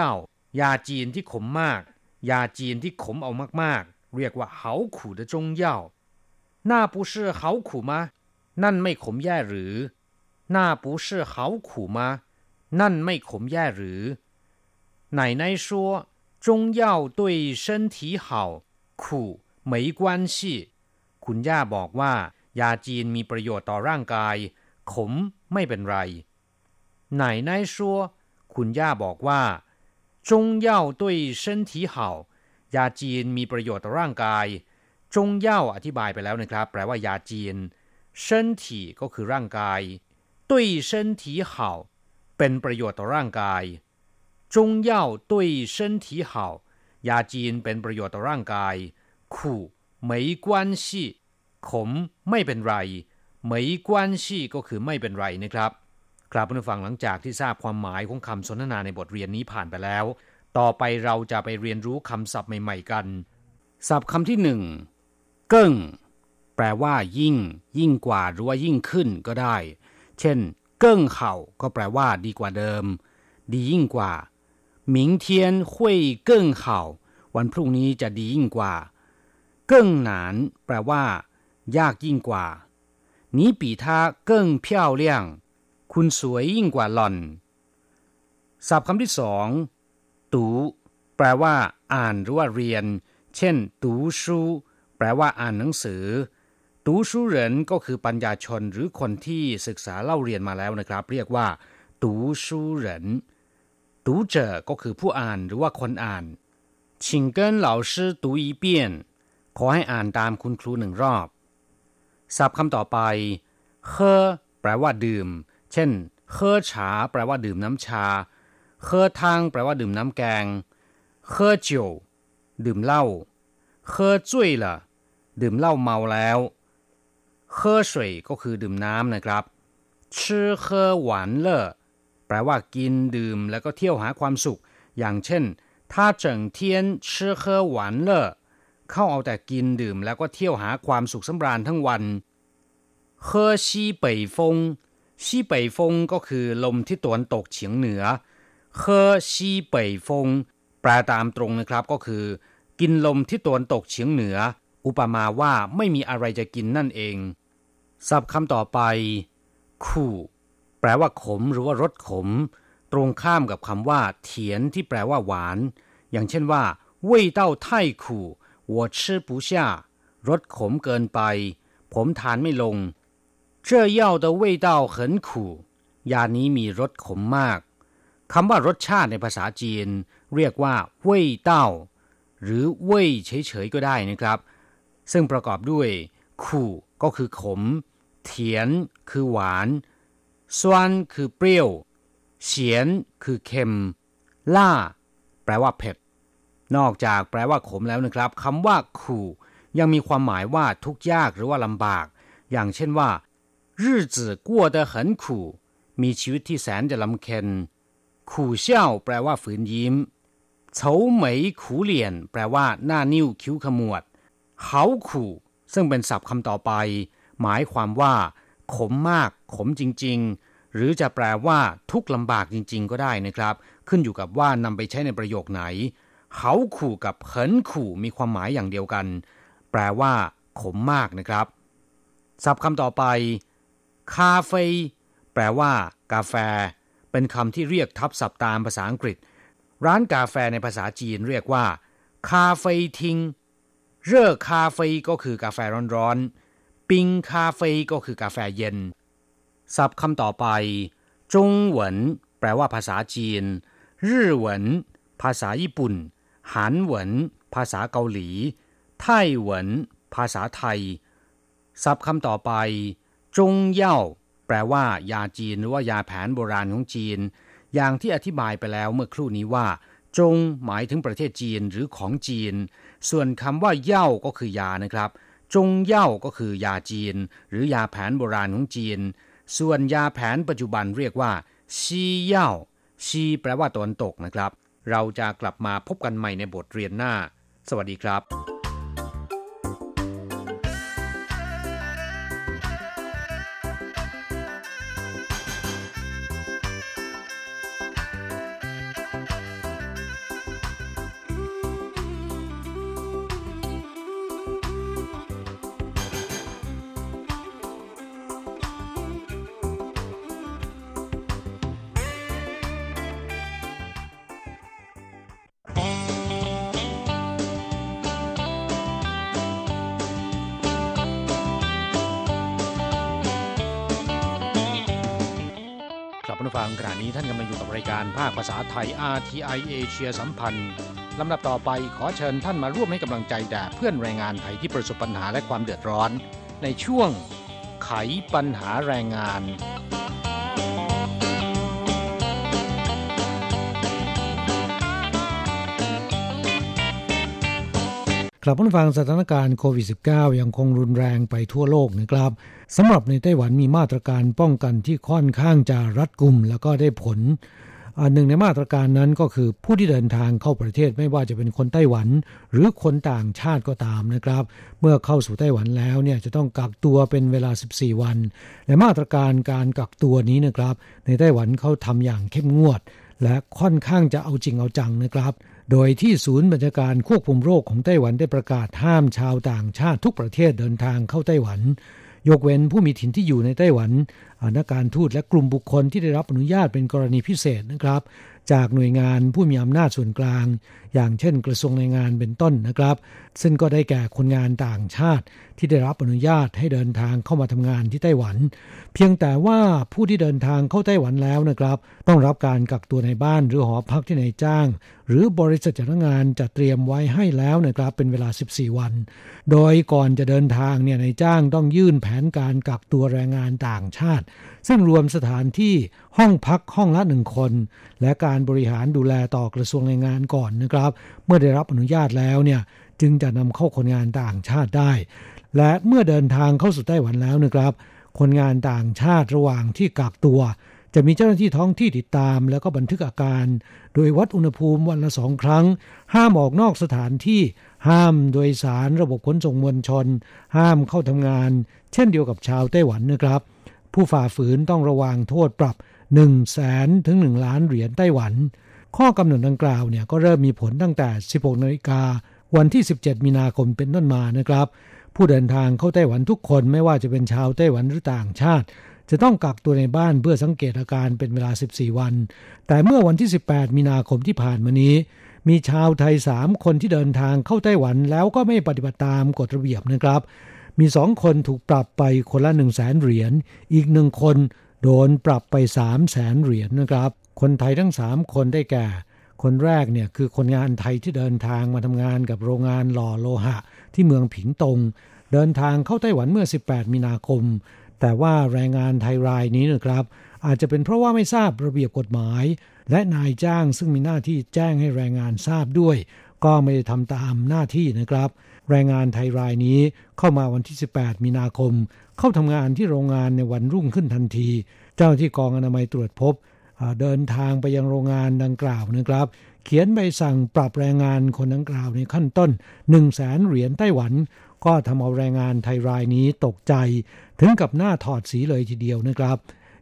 ยาจีนที่ขมมากยาจีนที่ขมเอามาก เรียกว่า好苦的中药那不是好苦吗นั่นไม่ขมแย่หรือ那不是好苦吗นั่นไม่ขมแย่หรือ奶奶说中药对身体好苦没关系คุณย่าบอกว่ายาจีนมีประโยชน์ต่อร่างกายขมไม่เป็นไร奶奶说คุณย่าบอกว่าจงเย่าด้วย身体好ยาจีนมีประโยชน์ต่อร่างกายจงเย่าอธิบายไปแล้วนะครับแปลว่ายาจีน身体ก็คือร่างกายด้วย身体好เป็นประโยชน์ต่อร่างกายจงเย่าด้วย身体好ยาจีนเป็นประโยชน์ต่อร่างกายขู่ไม่กวนซี่ขมไม่เป็นไรไม่กวนซี่ก็คือไม่เป็นไรนะครับครับผู้ฟังหลังจากที่ทราบความหมายของคำสนทนาในบทเรียนนี้ผ่านไปแล้วต่อไปเราจะไปเรียนรู้คำศัพท์ใหม่ๆกันศัพท์คำที่หนึ่งเกิ้งแปลว่ายิ่งกว่าหรือว่ายิ่งขึ้นก็ได้เช่นเกิ้งเข่าก็แปลว่าดีกว่าเดิมดียิ่งกว่า明天会更好วันพรุ่งนี้จะดียิ่งกว่าเกิ้งหนานแปลว่ายากยิ่งกว่า你比她更漂亮คุณสวยยิ่งกว่าหล่อนศัพท์คำที่สองตูแปลว่าอ่านหรือว่าเรียนเช่นตูชูแปลว่าอ่านหนังสือตูชูเหรินก็คือปัญญาชนหรือคนที่ศึกษาเล่าเรียนมาแล้วนะครับเรียกว่าตูชูเหรินตูเจ๋อก็คือผู้อ่านหรือว่าคนอ่านชิงเกิ้นเหล่าชื่อตูอีเปียนขอให้อ่านตามคุณครูหนึ่งรอบศัพท์คำต่อไปเฮ่อแปลว่าดื่มเช่นเฮ่อชาแปลว่าดื่มน้ำชาเฮ่อทังแปลว่าดื่มน้ำแกงเฮ่อเจียวดื่มเหล้าเฮ่อจุ้ยล่ะดื่มเหล้าเมาแล้วเฮ่อสวยก็คือดื่มน้ำนะครับชื่อเฮ่อหวานเล่อแปลว่ากินดื่มแล้วก็เที่ยวหาความสุขอย่างเช่นถ้าเจิงเทียนชื่อเฮ่อหวานเล่อเขาเอาแต่กินดื่มแล้วก็เที่ยวหาความสุขสำราญทั้งวันเฮ่อซีเป่ยฟงซีเป่ยฟงก็คือลมที่ตะวันตกเฉียงเหนือเฮ่อซีเป่ยฟงแปลตามตรงนะครับก็คือกินลมที่ตะวันตกเฉียงเหนืออุปมาว่าไม่มีอะไรจะกินนั่นเองศัพท์คำต่อไปขู่แปลว่าขมหรือว่ารสขมตรงข้ามกับคำว่าเถียนที่แปลว่าหวานอย่างเช่นว่าเว่ยเต้าไท่ขู่我吃不下รสขมเกินไปผมทานไม่ลง这药的味道很苦ยานี้มีรสขมมากคำว่ารสชาติในภาษาจีนเรียกว่าเว่ยเต้าหรือเว่ยเฉยๆก็ได้นะครับซึ่งประกอบด้วยขู่ก็คือขมเถียนคือหวานซวนคือเปรี้ยวเฉียนคือเค็มล่าแปลว่าเผ็ดนอกจากแปลว่าขมแล้วนะครับคำว่าขู่ยังมีความหมายว่าทุกข์ยากหรือว่าลำบากอย่างเช่นว่า日子过得很苦มีชีวิตที่แสนจะลำเค็ญขู่เชี่ยวแปลว่าฝืนยิ้มเฉาเหมยขู่เหลี่ยนแปลว่าหน้านิ้วคิ้วขมวดเฮาขู่ซึ่งเป็นศัพท์คำต่อไปหมายความว่าขมมากขมจริงๆหรือจะแปลว่าทุกข์ลำบากจริงๆก็ได้นะครับขึ้นอยู่กับว่านำไปใช้ในประโยคไหนเฮาขู่กับเหินขู่มีความหมายอย่างเดียวกันแปลว่าขมมากนะครับศัพท์คำต่อไปคาเฟ่แปลว่ากาแฟเป็นคำที่เรียกทับศัพท์ตามภาษาอังกฤษร้านกาแฟในภาษาจีนเรียกว่าคาเฟ่ทิงเร่อคาเฟ่ก็คือกาแฟร้อนๆปิงคาเฟ่ก็คือกาแฟเย็นศัพท์คำต่อไปจงเหวินแปลว่าภาษาจีนรื่อเหวินภาษาญี่ปุ่นหันเหวินภาษาเกาหลีไต้เหวินภาษาไทยศัพท์คำต่อไปจงเย่าแปลว่ายาจีนหรือว่ายาแผนโบราณของจีนอย่างที่อธิบายไปแล้วเมื่อครู่นี้ว่าจงหมายถึงประเทศจีนหรือของจีนส่วนคำว่าเย่าก็คือยานะครับจงเย่าก็คือยาจีนหรือยาแผนโบราณของจีนส่วนยาแผนปัจจุบันเรียกว่าซีเย่าซีแปลว่าตะวันตกนะครับเราจะกลับมาพบกันใหม่ในบทเรียนหน้าสวัสดีครับ คุณผู้ฟังขณะนี้ท่านกำลังอยู่กับรายการภาคภาษาไทย RTI เอเชียสัมพันธ์ลำดับต่อไปขอเชิญท่านมาร่วมให้กำลังใจแด่เพื่อนแรงงานไทยที่ประสบปัญหาและความเดือดร้อนในช่วงไขปัญหาแรงงานกลับมาฟังสถานการณ์โควิด -19 ยังคงรุนแรงไปทั่วโลกนะครับสำหรับในไต้หวันมีมาตรการป้องกันที่ค่อนข้างจะรัดกุมแล้วก็ได้ผลหนึ่งในมาตรการนั้นก็คือผู้ที่เดินทางเข้าประเทศไม่ว่าจะเป็นคนไต้หวันหรือคนต่างชาติก็ตามนะครับเมื่อเข้าสู่ไต้หวันแล้วเนี่ยจะต้องกักตัวเป็นเวลา14วันและมาตรการการกักตัวนี้นะครับในไต้หวันเขาทำอย่างเข้มงวดและค่อนข้างจะเอาจริงเอาจังนะครับโดยที่ศูนย์บัญชาการควบคุมโรคของไต้หวันได้ประกาศห้ามชาวต่างชาติทุกประเทศเดินทางเข้าไต้หวันยกเว้นผู้มีถิ่นที่อยู่ในไต้หวันนักการทูตและกลุ่มบุคคลที่ได้รับอนุญาตเป็นกรณีพิเศษนะครับจากหน่วยงานผู้มีอำนาจส่วนกลางอย่างเช่นกระทรวงแรงงานเป็นต้นนะครับซึ่งก็ได้แก่คนงานต่างชาติที่ได้รับอนุญาตให้เดินทางเข้ามาทำงานที่ไต้หวันเพียงแต่ว่าผู้ที่เดินทางเข้าไต้หวันแล้วนะครับต้องรับการกักตัวในบ้านหรือหอพักที่นายจ้างหรือบริษัทจ้างงานจัดเตรียมไว้ให้แล้วนะครับเป็นเวลา14วันโดยก่อนจะเดินทางเนี่ยนายจ้างต้องยื่นแผนการกักตัวแรงงานต่างชาติซึ่งรวมสถานที่ห้องพักห้องละ1คนและการบริหารดูแลต่อกระทรวงแรงงานก่อนนะครับเมื่อได้รับอนุญาตแล้วเนี่ยจึงจะนำเข้าคนงานต่างชาติได้และเมื่อเดินทางเข้าสู่ไต้หวันแล้วนะครับคนงานต่างชาติระหว่างที่กักตัวจะมีเจ้าหน้าที่ท้องที่ติดตามแล้วก็บันทึกอาการโดยวัดอุณหภูมิวันละ2ครั้งห้ามออกนอกสถานที่ห้ามโดยสารระบบขนส่งมวลชนห้ามเข้าทำงานเช่นเดียวกับชาวไต้หวันนะครับผู้ฝ่าฝืนต้องระวังโทษปรับ 100,000 ถึง 1 ล้านเหรียญไต้หวันข้อกำหนดดังกล่าวเนี่ยก็เริ่มมีผลตั้งแต่ 16:00 น.วันที่17มีนาคมเป็นต้นมานะครับผู้เดินทางเข้าไต้หวันทุกคนไม่ว่าจะเป็นชาวไต้หวันหรือต่างชาติจะต้องกักตัวในบ้านเพื่อสังเกตอาการเป็นเวลา14วันแต่เมื่อวันที่18มีนาคมที่ผ่านมานี้มีชาวไทย3คนที่เดินทางเข้าไต้หวันแล้วก็ไม่ปฏิบัติตามกฎระเบียบนะครับมี2คนถูกปรับไปคนละ 100,000 เหรียญอีก1คนโดนปรับไป 300,000 เหรียญนะครับคนไทยทั้ง3คนได้แก่คนแรกเนี่ยคือคนงานไทยที่เดินทางมาทำงานกับโรงงานหล่อโลหะที่เมืองผิงตงเดินทางเข้าไต้หวันเมื่อ18มีนาคมแต่ว่าแรงงานไทยรายนี้นะครับอาจจะเป็นเพราะว่าไม่ทราบระเบียบกฎหมายและนายจ้างซึ่งมีหน้าที่แจ้งให้แรงงานทราบด้วยก็ไม่ได้ทำตามหน้าที่นะครับแรงงานไทยรายนี้เข้ามาวันที่18มีนาคมเข้าทำงานที่โรงงานในวันรุ่งขึ้นทันทีเจ้าที่กองอนามัยตรวจพบเดินทางไปยังโรงงานดังกล่าวนะครับเขียนใบสั่งปรับแรงงานคนดังกล่าวในขั้นต้น 100,000 เหรียญไต้หวันก็ทำเอาแรงงานไทยรายนี้ตกใจถึงกับหน้าถอดสีเลยทีเดียวนะครับ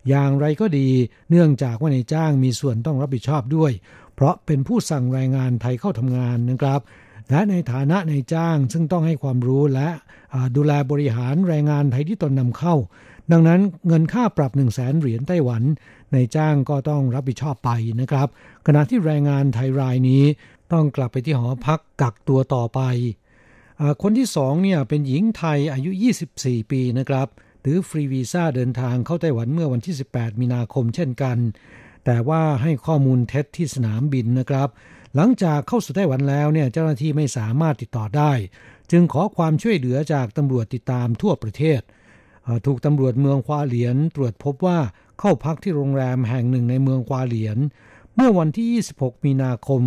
อย่างไรก็ดีเนื่องจากว่านายจ้างมีส่วนต้องรับผิดชอบด้วยเพราะเป็นผู้สั่งแรงงานไทยเข้าทำงานนะครับและในฐานะนายจ้างซึ่งต้องให้ความรู้และดูแลบริหารแรงงานไทยที่ตนนำเข้าดังนั้นเงินค่าปรับ 100,000 เหรียญไต้หวันนายจ้างก็ต้องรับผิดชอบไปนะครับขณะที่แรงงานไทยรายนี้ต้องกลับไปที่หอพักกักตัวต่อไปคนที่2เนี่ยเป็นหญิงไทยอายุ24ปีนะครับถือฟรีวีซ่าเดินทางเข้าไต้หวันเมื่อวันที่18มีนาคมเช่นกันแต่ว่าให้ข้อมูลเท็จที่สนามบินนะครับหลังจากเข้าสู่ไต้หวันแล้วเนี่ยเจ้าหน้าที่ไม่สามารถติดต่อได้จึงขอความช่วยเหลือจากตำรวจติดตามทั่วประเทศถูกตำรวจเมืองควาเหลียนตรวจพบว่าเข้าพักที่โรงแรมแห่งหนึ่งในเมืองควาเหลียนเมื่อวันที่26มีนาคม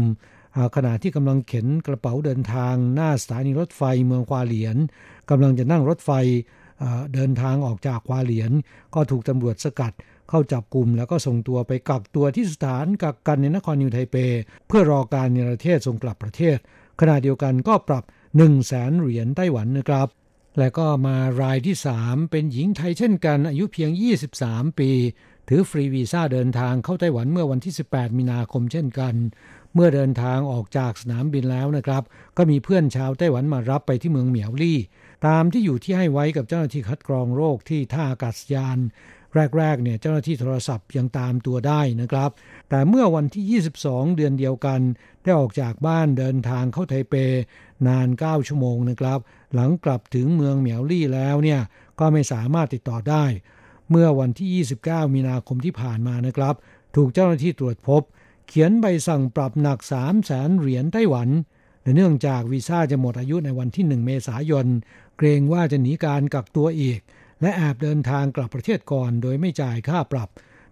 ขณะที่กำลังเข็นกระเป๋าเดินทางหน้าสถานีรถไฟเมืองควาเหลียนกำลังจะนั่งรถไฟเดินทางออกจากควาเหลียนก็ถูกตำรวจสกัดเข้าจับกลุ่มแล้วก็ส่งตัวไปกักตัวที่สถานกักกันในนครนิวยอร์กไทเปเพื่อรอการเนรเทศส่งกลับประเทศขณะเดียวกันก็ปรับ 100,000 เหรียญไต้หวันนะครับและก็มารายที่3เป็นหญิงไทยเช่นกันอายุเพียง23ปีถือฟรีวีซ่าเดินทางเข้าไต้หวันเมื่อวันที่18มีนาคมเช่นกันเมื่อเดินทางออกจากสนามบินแล้วนะครับก็มีเพื่อนชาวไต้หวันมารับไปที่เมืองเหมียวลี่ตามที่อยู่ที่ให้ไว้กับเจ้าหน้าที่คัดกรองโรคที่ท่าอากาศยานแรกๆเนี่ยเจ้าหน้าที่โทรศัพท์ยังตามตัวได้นะครับแต่เมื่อวันที่22เดือนเดียวกันได้ออกจากบ้านเดินทางเข้าไทเปนาน9ชั่วโมงนะครับหลังกลับถึงเมืองเหมียวลี่แล้วเนี่ยก็ไม่สามารถติดต่อได้ เมื่อวันที่29มีนาคมที่ผ่านมานะครับถูกเจ้าหน้าที่ตรวจพบเขียนใบสั่งปรับหนัก 300,000 เหรียญไต้หวันเนื่องจากวีซ่าจะหมดอายุในวันที่1เมษายนเกรงว่าจะหนีการกักตัวอีกและแอบเดินทางกลับประเทศก่อนโดยไม่จ่ายค่าปรับ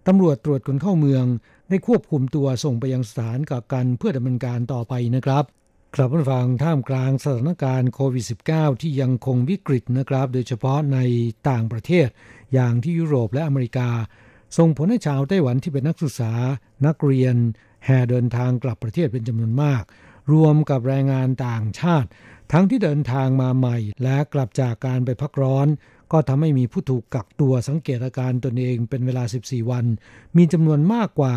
ตำรวจตรวจคนเข้าเมืองได้ควบคุมตัวส่งไปยังสถานกักกันเพื่อดำเนินการต่อไปนะครับครับท่านฟังท่ามกลางสถานการณ์โควิด -19 ที่ยังคงวิกฤตนะครับโดยเฉพาะในต่างประเทศอย่างที่ยุโรปและอเมริกาส่งผลให้ชาวไต้หวันที่เป็นนักศึกษานักเรียนแห่เดินทางกลับประเทศเป็นจำนวนมากรวมกับแรงงานต่างชาติทั้งที่เดินทางมาใหม่และกลับจากการไปพักร้อนก็ทำให้มีผู้ถูกกักตัวสังเกตอาการตนเองเป็นเวลา14วันมีจำนวนมากกว่า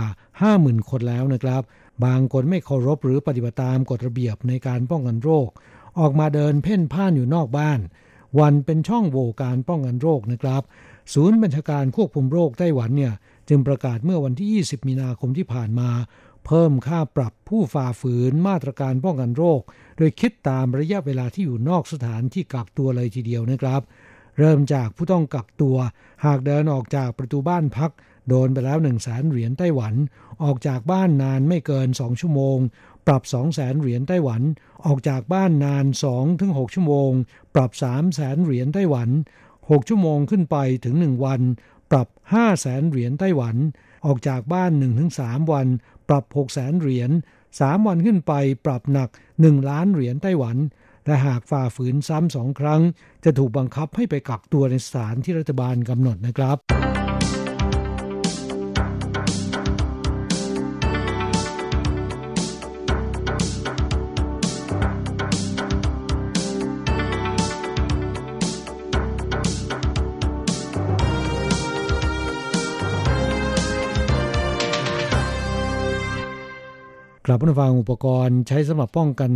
50,000 คนแล้วนะครับบางคนไม่เคารพหรือปฏิบัติตามกฎระเบียบในการป้องกันโรคออกมาเดินเพ่นพ่านอยู่นอกบ้านวันเป็นช่องโหว่การป้องกันโรคนะครับศูนย์บัญชาการควบคุมโรคไต้หวันเนี่ยจึงประกาศเมื่อวันที่20มีนาคมที่ผ่านมาเพิ่มค่าปรับผู้ฝ่าฝืนมาตรการป้องกันโรคโดยคิดตามระยะเวลาที่อยู่นอกสถานที่กักตัวเลยทีเดียวนะครับเริ่มจากผู้ต้องกักตัวหากเดินออกจากประตูบ้านพักโดนไปแล้ว 100,000 เหรียญไต้หวันออกจากบ้านนานไม่เกิน2ชั่วโมงปรับ 200,000 เหรียญไต้หวันออกจากบ้านนาน 2-6 ชั่วโมงปรับ 300,000 เหรียญไต้หวัน6ชั่วโมงขึ้นไปถึง1วันปรับ 500,000 เหรียญไต้หวันออกจากบ้าน 1-3 วันปรับ 600,000 เหรียญ3วันขึ้นไปปรับหนัก 1 ล้านเหรียญไต้หวันและหากฝ่าฝืนซ้ำ2ครั้งจะถูกบังคับให้ไปกักตัวในสถานที่รัฐบาลกำหนดนะครับกลับมาฟังอุปกรณ์ใช้สำหรับป้องกัน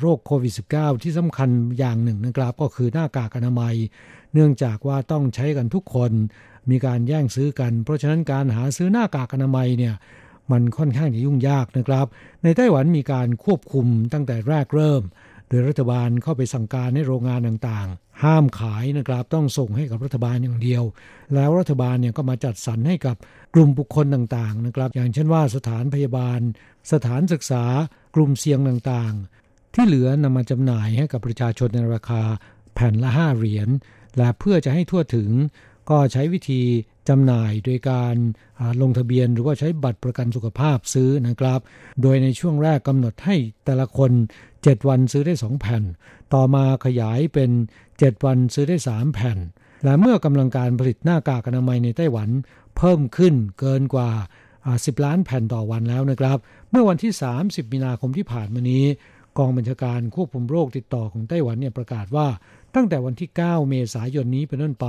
โรคโควิด -19 ที่สำคัญอย่างหนึ่งนะครับก็คือหน้ากากอนามัยเนื่องจากว่าต้องใช้กันทุกคนมีการแย่งซื้อกันเพราะฉะนั้นการหาซื้อหน้ากากอนามัยเนี่ยมันค่อนข้างจะยุ่งยากนะครับในไต้หวันมีการควบคุมตั้งแต่แรกเริ่มโดยรัฐบาลเข้าไปสั่งการให้โรงงานต่างๆห้ามขายนะครับต้องส่งให้กับรัฐบาลอย่างเดียวแล้วรัฐบาลเนี่ยก็มาจัดสรรให้กับกลุ่มบุคคลต่างๆนะครับอย่างเช่นว่าสถานพยาบาลสถานศึกษากลุ่มเสี่ยงต่างๆที่เหลือนำมาจำหน่ายให้กับประชาชนในราคาแผ่นละ5เหรียญและเพื่อจะให้ทั่วถึงก็ใช้วิธีจำหน่ายโดยการลงทะเบียนหรือว่าใช้บัตรประกันสุขภาพซื้อนะครับโดยในช่วงแรกกำหนดให้แต่ละคน7วันซื้อได้2แผ่นต่อมาขยายเป็น7วันซื้อได้3แผ่นและเมื่อกำลังการผลิตหน้ากากอนามัยในไต้หวันเพิ่มขึ้นเกินกว่า10ล้านแผ่นต่อวันแล้วนะครับเมื่อวันที่30มีนาคมที่ผ่านมานี้กองบัญชาการควบคุมโรคติดต่อของไต้หวันเนี่ยประกาศว่าตั้งแต่วันที่9เมษายนนี้เป็นต้นไป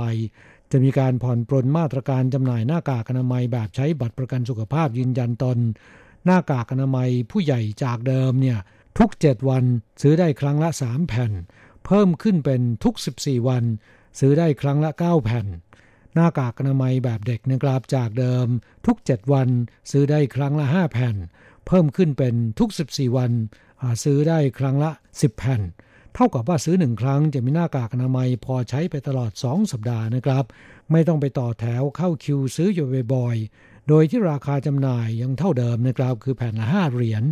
จะมีการผ่อนปรนมาตรการจำหน่ายหน้ากากอนามัยแบบใช้บัตรประกันสุขภาพยืนยันตนหน้ากากอนามัยผู้ใหญ่จากเดิมเนี่ยทุก7วันซื้อได้ครั้งละ3แผ่นเพิ่มขึ้นเป็นทุก14วันซื้อได้ครั้งละ9แผ่นหน้ากากอนามัยแบบเด็กนะครับจากเดิมทุก7วันซื้อได้ครั้งละ5แผ่นเพิ่มขึ้นเป็นทุก14วันซื้อได้ครั้งละ10แผ่นเท่ากับว่าซื้อ1ครั้งจะมีหน้ากากอนามัยพอใช้ไปตลอด2สัปดาห์นะครับไม่ต้องไปต่อแถวเข้าคิวซื้ออยู่บ่อยๆโดยที่ราคาจำหน่ายยังเท่าเดิมนะครับคือแผ่นละ5เหรียญ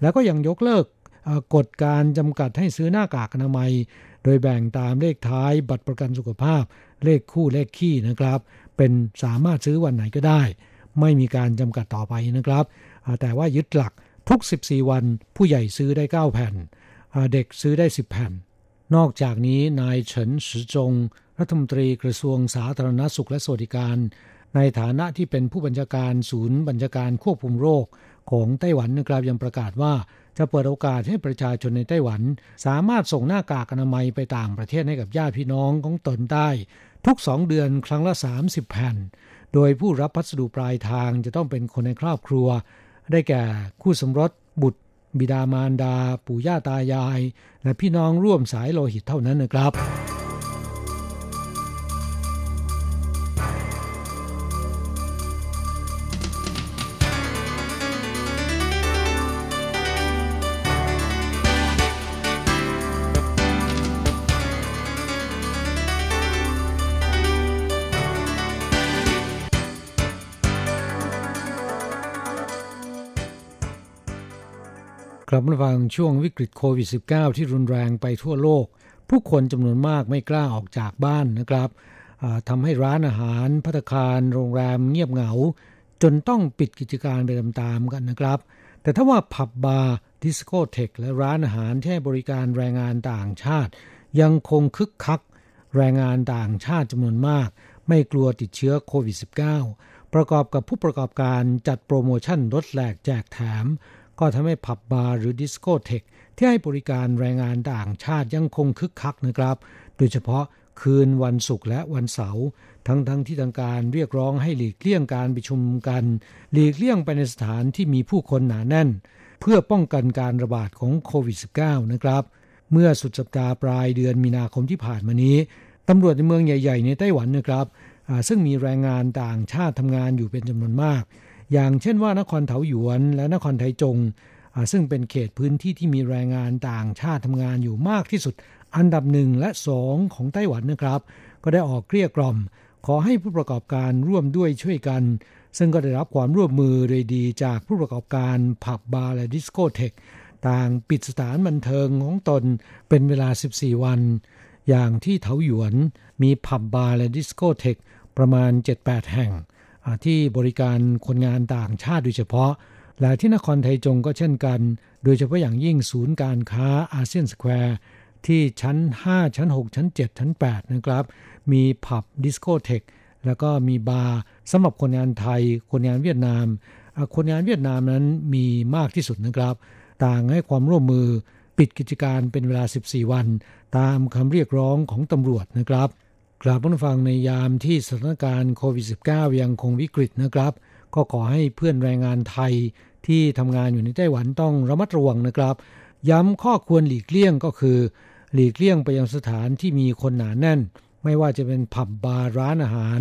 แล้วก็ยังยกเลิกกฎการจำกัดให้ซื้อหน้ากากอนามัยโดยแบ่งตามเลขท้ายบัตรประกันสุขภาพเลขคู่เลขขี้นะครับเป็นสามารถซื้อวันไหนก็ได้ไม่มีการจำกัดต่อไปนะครับแต่ว่ายึดหลักทุก14วันผู้ใหญ่ซื้อได้9แผ่นเด็กซื้อได้10แผ่นนอกจากนี้นายเฉินสือจงรัฐมนตรีกระทรวงสาธารณสุขและสวัสดิการในฐานะที่เป็นผู้บัญชาการศูนย์บัญชาการควบคุมโรคของไต้หวันนะครับยังประกาศว่าจะเปิดโอกาสให้ประชาชนในไต้หวันสามารถส่งหน้ากากอนามัยไปต่างประเทศให้กับญาติพี่น้องของตนได้ทุก2เดือนครั้งละ30แผ่นโดยผู้รับพัสดุปลายทางจะต้องเป็นคนในครอบครัวได้แก่คู่สมรสบุตรบิดามารดาปู่ย่าตายายและพี่น้องร่วมสายโลหิตเท่านั้นนะครับ ครับระหว่างช่วงวิกฤตโควิด -19 ที่รุนแรงไปทั่วโลกผู้คนจำนวนมากไม่กล้าออกจากบ้านนะครับทำให้ร้านอาหารภัตตาคารโรงแรมเงียบเหงาจนต้องปิดกิจการไปตามๆกันนะครับแต่ถ้าว่าผับบาร์ดิสโกเทคและร้านอาหารที่ให้บริการแรงงานต่างชาติยังคงคึกคักแรงงานต่างชาติจำนวนมากไม่กลัวติดเชื้อโควิด -19 ประกอบกับผู้ประกอบการจัดโปรโมชั่นลดแหลกแจกแถมก็ทำให้ผับบาร์หรือดิสโกเทคที่ให้บริการแรงงานต่างชาติยังคงคึกคักนะครับโดยเฉพาะคืนวันศุกร์และวันเสาร์ทั้งที่ทางการเรียกร้องให้หลีกเลี่ยงการประชุมกันหลีกเลี่ยงไปในสถานที่มีผู้คนหนาแน่นเพื่อป้องกันการระบาดของโควิด -19 นะครับเมื่อสุดสัปดาห์ปลายเดือนมีนาคมที่ผ่านมานี้ตำรวจในเมืองใหญ่ๆในไต้หวันนะครับซึ่งมีแรงงานต่างชาติทำงานอยู่เป็นจำนวนมากอย่างเช่นว่านครเถาหยวนและนครไทจงซึ่งเป็นเขตพื้นที่ที่มีแรงงานต่างชาติทำงานอยู่มากที่สุดอันดับ1และ2ของไต้หวันนะครับก็ได้ออกเกลี้ยกล่อมขอให้ผู้ประกอบการร่วมด้วยช่วยกันซึ่งก็ได้รับความร่วมมือโดยดีจากผู้ประกอบการผับบาร์และดิสโกเทคต่างปิดสถานบันเทิงของตนเป็นเวลา14วันอย่างที่เถาหยวนมีผับบาร์และดิสโกเทคประมาณ 7-8 แห่งที่บริการคนงานต่างชาติโดยเฉพาะและที่นครไทจงก็เช่นกันโดยเฉพาะอย่างยิ่งศูนย์การค้าอาเซียนสแควร์ที่ชั้น5ชั้น6ชั้น7ชั้น8นะครับมีผับดิสโกเทคแล้วก็มีบาร์สำหรับคนงานไทยคนงานเวียดนามนั้นมีมากที่สุดนะครับต่างให้ความร่วมมือปิดกิจการเป็นเวลา14วันตามคำเรียกร้องของตำรวจนะครับกราบผู้ฟังในยามที่สถานการณ์โควิด -19 ยังคงวิกฤตนะครับก็ขอให้เพื่อนแรงงานไทยที่ทำงานอยู่ในไต้หวันต้องระมัดระวังนะครับย้ำข้อควรหลีกเลี่ยงก็คือหลีกเลี่ยงไปยังสถานที่มีคนหนาแน่นไม่ว่าจะเป็นผับบาร์ร้านอาหาร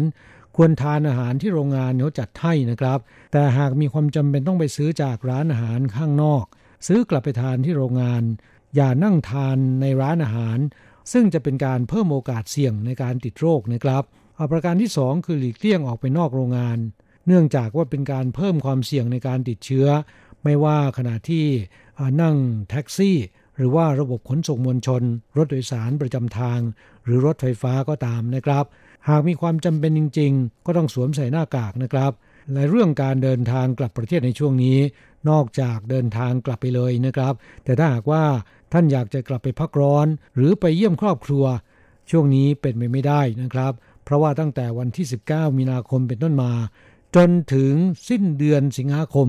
ควรทานอาหารที่โรงงานเขาจัดให้นะครับแต่หากมีความจำเป็นต้องไปซื้อจากร้านอาหารข้างนอกซื้อกลับไปทานที่โรงงานอย่านั่งทานในร้านอาหารซึ่งจะเป็นการเพิ่มโอกาสเสี่ยงในการติดโรคนะครับประการที่2คือหลีกเลี่ยงออกไปนอกโรงงานเนื่องจากว่าเป็นการเพิ่มความเสี่ยงในการติดเชื้อไม่ว่าขณะที่นั่งแท็กซี่หรือว่าระบบขนส่งมวลชนรถโดยสารประจำทางหรือรถไฟฟ้าก็ตามนะครับหากมีความจำเป็นจริงๆก็ต้องสวมใส่หน้ากากนะครับและเรื่องการเดินทางกลับประเทศในช่วงนี้นอกจากเดินทางกลับไปเลยนะครับแต่ถ้าหากว่าท่านอยากจะกลับไปพักร้อนหรือไปเยี่ยมครอบครัวช่วงนี้เป็นไปไม่ได้นะครับเพราะว่าตั้งแต่วันที่19มีนาคมเป็นต้นมาจนถึงสิ้นเดือนสิงหาคม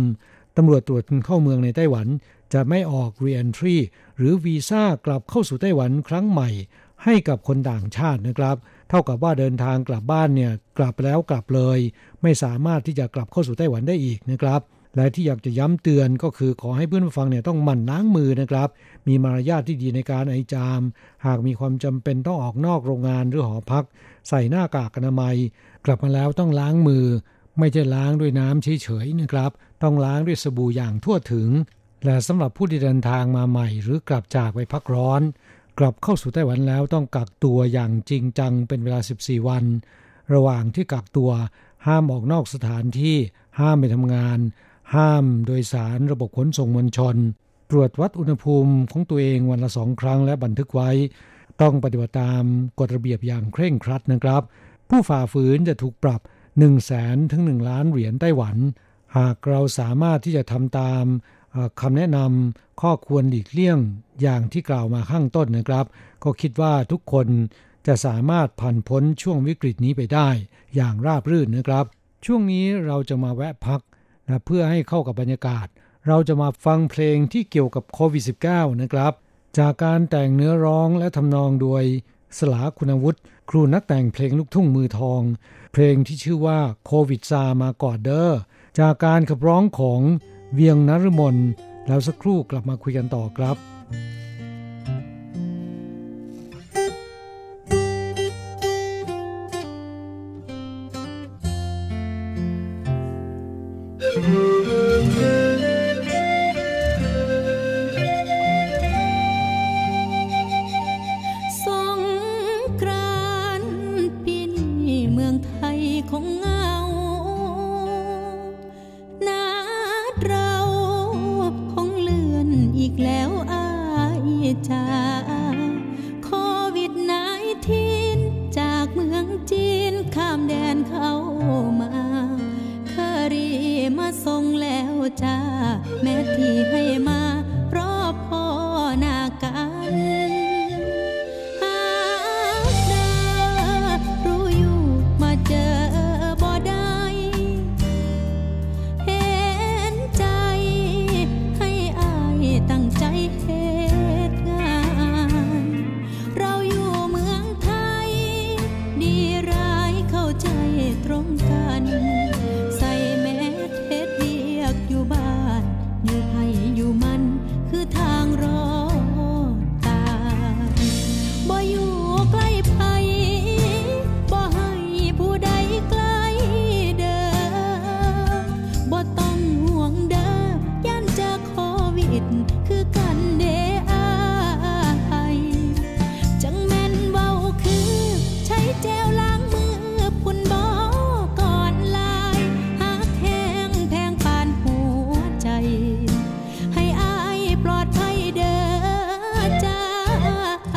ตำรวจตรวจเข้าเมืองในไต้หวันจะไม่ออก re-entry หรือวีซ่ากลับเข้าสู่ไต้หวันครั้งใหม่ให้กับคนต่างชาตินะครับเท่ากับว่าเดินทางกลับบ้านเนี่ยกลับแล้วกลับเลยไม่สามารถที่จะกลับเข้าสู่ไต้หวันได้อีกนะครับและที่อยากจะย้ำเตือนก็คือขอให้เพื่อนผู้ฟังเนี่ยต้องหมั่นล้างมือนะครับมีมารยาทที่ดีในการไอจามหากมีความจำเป็นต้องออกนอกโรงงานหรือหอพักใส่หน้ากากอนามัยกลับมาแล้วต้องล้างมือไม่ใช่ล้างด้วยน้ำเฉยๆนะครับต้องล้างด้วยสบู่อย่างทั่วถึงและสำหรับผู้ที่เดินทางมาใหม่หรือกลับจากไปพักร้อนกลับเข้าสู่ไต้หวันแล้วต้องกักตัวอย่างจริงจังเป็นเวลา14วันระหว่างที่กักตัวห้ามออกนอกสถานที่ห้ามไปทำงานห้ามโดยสารระบบขนส่งมวลชนตรวจวัดอุณหภูมิของตัวเองวันละ2ครั้งและบันทึกไว้ต้องปฏิบัติตามกฎระเบียบอย่างเคร่งครัดนะครับผู้ฝ่าฝืนจะถูกปรับ 100,000 ถึง 1 ล้านเหรียญไต้หวันหากเราสามารถที่จะทำตามคำแนะนำข้อควรหลีกเลี่ยงอย่างที่กล่าวมาข้างต้นนะครับก็คิดว่าทุกคนจะสามารถผ่านพ้นช่วงวิกฤตนี้ไปได้อย่างราบรื่นนะครับช่วงนี้เราจะมาแวะพักนะเพื่อให้เข้ากับบรรยากาศเราจะมาฟังเพลงที่เกี่ยวกับโควิด -19 นะครับจากการแต่งเนื้อร้องและทำนองโดยสลาคุณวุฒิครูนักแต่งเพลงลูกทุ่งมือทองเพลงที่ชื่อว่าโควิดซามากอดเด้อจากการขับร้องของเวียงนฤมลแล้วสักครู่กลับมาคุยกันต่อครับสงกรานต์ปีนี้เมืองไทยคงเหงานาเราคงเลื่อนอีก จีนข้ามแดนเข้ามาเคอรี่มาส่งแล้วจ้าแม่ที่ให้มาเพราะพ่อหน้ากันหากเธอรู้อยู่มาเจอบ่ได้เห็นใจให้อายตั้งใจเฮ็ดงานเราอยู่เมืองไทยดีร้ายเข้าใจตรงกันใส่แมสเฮ็ดเรียกอยู่บ้านอยู่ไผอยู่มันคือทางรอดตายบ่อยู่ใกล้ไผบ่ให้ผู้ใดใกล้เด้อบ่ต้องห่วงเด้อยันเจอโควิดคือกันเด้อไอจังแม่นเว้าคือใช้เจลล้างมือพุ่นบ่ก่อนลายหากแห้งแพงปานหัวใจให้อายปลอดภัยเด้อจ้าข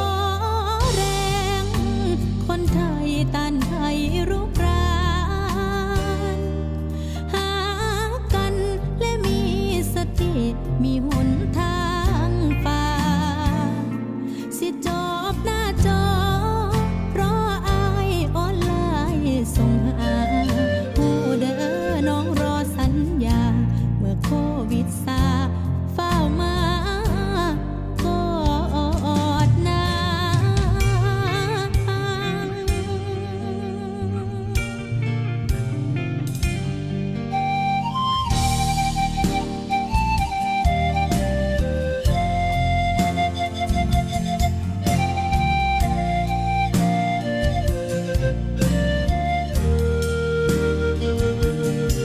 อแรงคนไทยต้านภัยรุกรานหากันและมีสติมีหนทางฝ่าสิจบหน้าจอเพราะอายออนไลน์ส่งหาผู้เด้อน้องรอสัญญาเมื่อโควิดซาเฝ้ามากอดนาง บ่อยู่ใกล้ไผบ่ให้ผู้ใ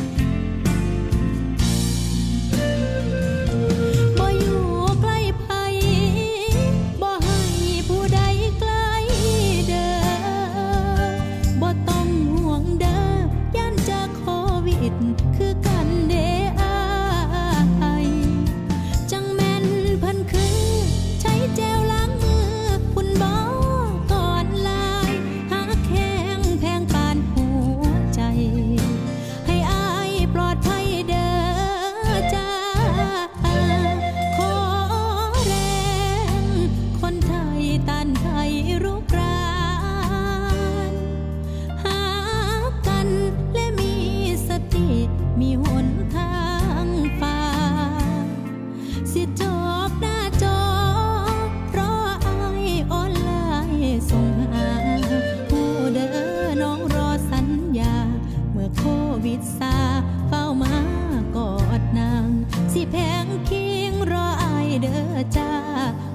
ดใกล้เด้อบ่ต้องห่วงเด้อยันเจอโควิดคือกันเด้อไอจังแม่นเพิ่นคือใช้เจลล้างมือพุ่นบ่ก่อนลายหากแห้งแพงปานหัวใจให้อายปลอดภัยเด้อจ้าขอแรงคนไทยต้านภัยรุกรานหากันและมีสติมีหนทางฝ่าสิจบหน้าจอเพราะอายออนไลน์ส่งหาผู้เด้อน้องรอสัญญาเมื่อโควิดซาเฝ้ามากอดนางสิแพงคิงรออายเด้อจ้า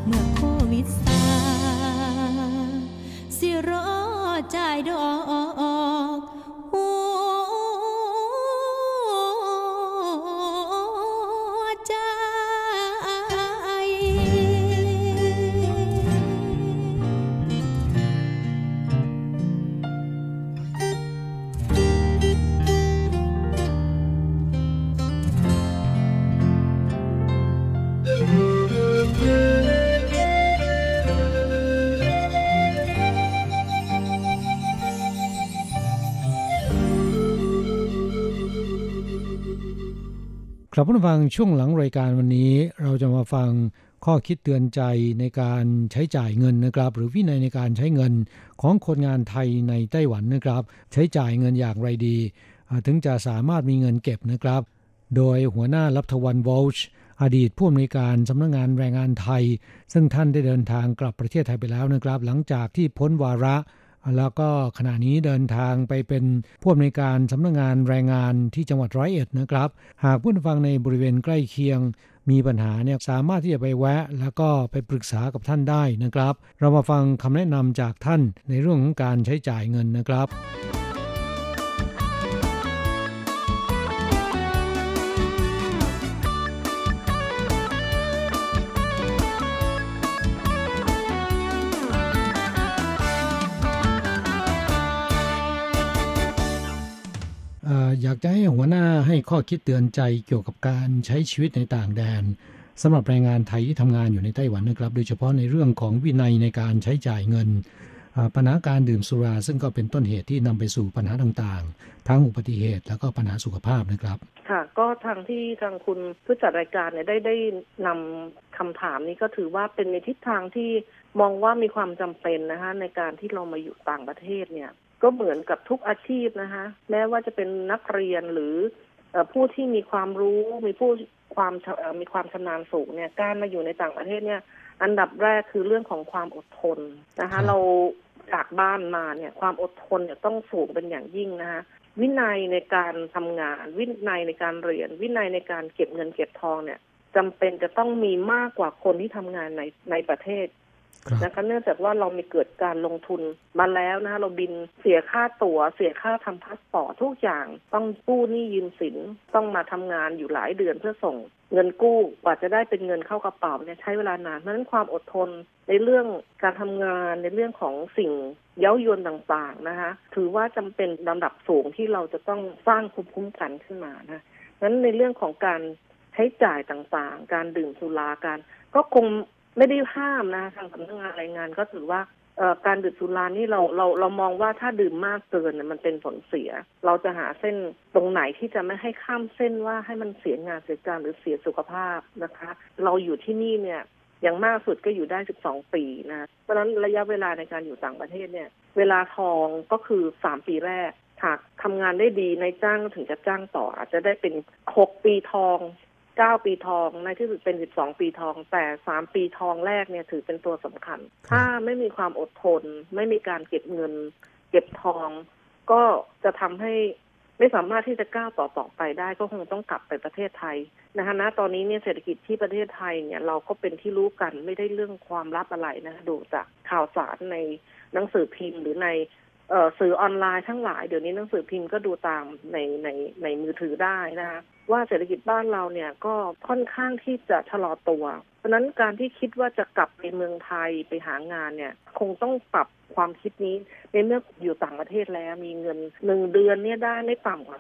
เมื่อโควิดซาสิรอจ่ายดอกหัวใจ ครับผู้ฟังช่วงหลังรายการวันนี้เราจะมาฟังข้อคิดเตือนใจในการใช้จ่ายเงินนะครับหรือวินัยในการใช้เงินของคนงานไทยในไต้หวันนะครับใช้จ่ายเงินอย่างไรดีถึงจะสามารถมีเงินเก็บนะครับโดยหัวหน้าลัฐวันวอลช์อดีตผู้อำนวยการสำนักงานแรงงานไทยซึ่งท่านได้เดินทางกลับประเทศไทยไปแล้วนะครับหลังจากที่พ้นวาระแล้วก็ขณะนี้เดินทางไปเป็นผู้อำนวยการสำนักงานแรงงานที่จังหวัดร้อยเอ็ดนะครับหากผู้ฟังในบริเวณใกล้เคียงมีปัญหาเนี่ยสามารถที่จะไปแวะแล้วก็ไปปรึกษากับท่านได้นะครับเรามาฟังคำแนะนำจากท่านในเรื่องของการใช้จ่ายเงินนะครับอยากจะให้หัวหน้าให้ข้อคิดเตือนใจเกี่ยวกับการใช้ชีวิตในต่างแดน สำหรับแรงงานไทยที่ทำงานอยู่ในไต้หวันนะครับโดยเฉพาะในเรื่องของวินัยในการใช้จ่ายเงินปัญหาการดื่มสุราซึ่งก็เป็นต้นเหตุที่นำไปสู่ปัญหาต่างๆทั้งอุบัติเหตุแล้วก็ปัญหาสุขภาพนะครับค่ะก็ทางคุณผู้จัดรายการเนี่ยได้นำคำถามนี้ก็ถือว่าเป็นในทิศทางที่มองว่ามีความจำเป็นนะคะในการที่เรามาอยู่ต่างประเทศเนี่ยก็เหมือนกับทุกอาชีพนะคะแม้ว่าจะเป็นนักเรียนหรือผู้ที่มีความรู้มีความชำนาญสูงเนี่ยการมาอยู่ในต่างประเทศเนี่ยอันดับแรกคือเรื่องของความอดทนนะคะเราจากบ้านมาเนี่ยความอดทนเนี่ยต้องสูงเป็นอย่างยิ่งนะคะวินัยในการทำงานวินัยในการเรียนวินัยในการเก็บเงินเก็บทองเนี่ยจำเป็นจะต้องมีมากกว่าคนที่ทำงานในประเทศนะคะเนื่องจากว่าเรามีเกิดการลงทุนมาแล้วนะคะเราบินเสียค่าตั๋วเสียค่าทำพาสปอร์ตทุกอย่างต้องกู้หนี้ยืมสินต้องมาทำงานอยู่หลายเดือนเพื่อส่งเงินกู้กว่าจะได้เป็นเงินเข้ากระเป๋าเนี่ยใช้เวลานานเพราะฉะนั้นความอดทนในเรื่องการทำงานในเรื่องของสิ่งเย้ายวนต่างๆนะคะถือว่าจำเป็นลำดับสูงที่เราจะต้องสร้างภูมิคุ้มกันขึ้นมานะนั้นในเรื่องของการใช้จ่ายต่างๆการดื่มสุราการก็คงไม่ได้ห้ามนะทางสำนักงานรายงานก็ถือว่าการดื่มสุรานี่เรามองว่าถ้าดื่มมากเกินมันเป็นผลเสียเราจะหาเส้นตรงไหนที่จะไม่ให้ข้ามเส้นว่าให้มันเสียงานเสียการหรือเสียสุขภาพนะคะเราอยู่ที่นี่เนี่ยอย่างมากสุดก็อยู่ได้12ปีนะเพราะฉะนั้นระยะเวลาในการอยู่ต่างประเทศเนี่ยเวลาทองก็คือ3ปีแรกหากทำงานได้ดีนายจ้างถึงจะจ้างต่ออาจจะได้เป็น6ปีทอง9ปีทองในที่สุดเป็น12ปีทองแต่3ปีทองแรกเนี่ยถือเป็นตัวสำคัญถ้าไม่มีความอดทนไม่มีการเก็บเงินเก็บทองก็จะทำให้ไม่สามารถที่จะก้าวต่อไปได้ก็คงต้องกลับไปประเทศไทยนะคะณตอนนี้เนี่ยเศรษฐกิจที่ประเทศไทยเนี่ยเราก็เป็นที่รู้กันไม่ได้เรื่องความลับอะไรนะดูจากข่าวสารในหนังสือพิมพ์หรือในสื่อออนไลน์ทั้งหลายเดี๋ยวนี้หนังสือพิมพ์ก็ดูตามในมือถือได้นะคะว่าเศรษฐกิจบ้านเราเนี่ยก็ค่อนข้างที่จะชะลอตัวเพราะนั้นการที่คิดว่าจะกลับไปเมืองไทยไปหางานเนี่ยคงต้องปรับความคิดนี้ในเมื่ออยู่ต่างประเทศแล้วมีเงิน1เดือนเนี่ยได้ไม่ต่ำกว่า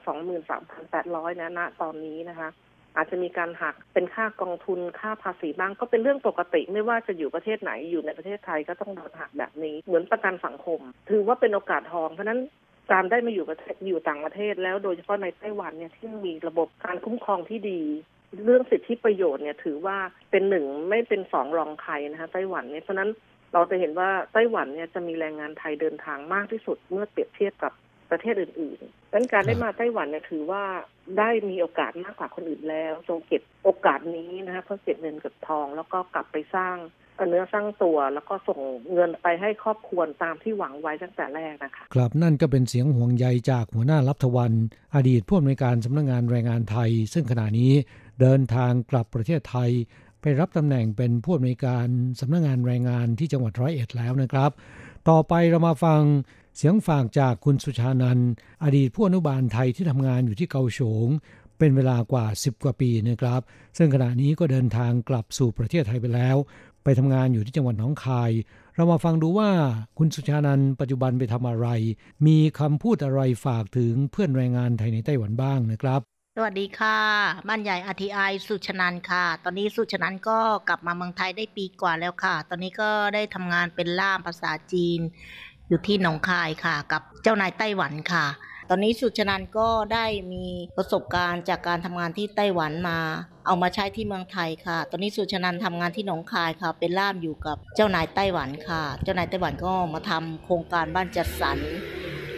23,800 นะตอนนี้นะคะอาจจะมีการหักเป็นค่ากองทุนค่าภาษีบ้างก็เป็นเรื่องปกติไม่ว่าจะอยู่ประเทศไหนอยู่ในประเทศไทยก็ต้องโดนหักแบบนี้เหมือนประกันสังคมถือว่าเป็นโอกาสทองเพราะนั้นการได้มาอยู่ต่างประเทศแล้วโดยเฉพาะในไต้หวันเนี่ยที่มีระบบการคุ้มครองที่ดีเรื่องสิทธิประโยชน์เนี่ยถือว่าเป็นหนึ่งไม่เป็นสองรองใครนะคะไต้หวันเนี่ยเพราะนั้นเราจะเห็นว่าไต้หวันเนี่ยจะมีแรงงานไทยเดินทางมากที่สุดเมื่อเปรียบเทียบกับประเทศอื่นๆดังนั้นการได้มาไต้หวันเนี่ยถือว่าได้มีโอกาสมากกว่าคนอื่นแล้วจงเก็บโอกาสนี้นะคะเพื่อเก็บเงินเก็บทองแล้วก็กลับไปสร้างเนื้อสร้างตัวแล้วก็ส่งเงินไปให้ครอบครัวตามที่หวังไว้ตั้งแต่แรกนะคะครับนั่นก็เป็นเสียงห่วงใยจากหัวหน้าลัทธวรรณอดีตผู้อำนวยการสำนักงานแรงงานไทยซึ่งขณะนี้เดินทางกลับประเทศไทยไปรับตำแหน่งเป็นผู้อำนวยการสำนักงานแรงงานที่จังหวัดร้อยเอ็ดแล้วนะครับต่อไปเรามาฟังเสียงฝากจากคุณสุชานันท์อดีตผู้อนุบาลไทยที่ทำงานอยู่ที่เกาโฉงเป็นเวลากว่า10กว่าปีนะครับซึ่งขณะนี้ก็เดินทางกลับสู่ประเทศไทยไปแล้วไปทำงานอยู่ที่จังหวัดหนองคายเรามาฟังดูว่าคุณสุชานันท์ปัจจุบันไปทำอะไรมีคำพูดอะไรฝากถึงเพื่อนแรงงานไทยในไต้หวันบ้างนะครับสวัสดีค่ะบ้านใหญ่ RTI สุชนันท์ค่ะตอนนี้สุชนันท์ก็กลับมาเมืองไทยได้ปีกว่าแล้วค่ะตอนนี้ก็ได้ทำงานเป็นล่ามภาษาจีนอยู่ที่หนองคายค่ะกับเจ้านายไต้หวันค่ะตอนนี้สุชนันท์ก็ได้มีประสบการณ์จากการทำงานที่ไต้หวันมาเอามาใช้ที่เมืองไทยค่ะตอนนี้สุชนันท์ทำงานที่หนองคายค่ะเป็นล่ามอยู่กับเจ้านายไต้หวันค่ะเจ้านายไต้หวันก็มาทำโครงการบ้านจัดสรร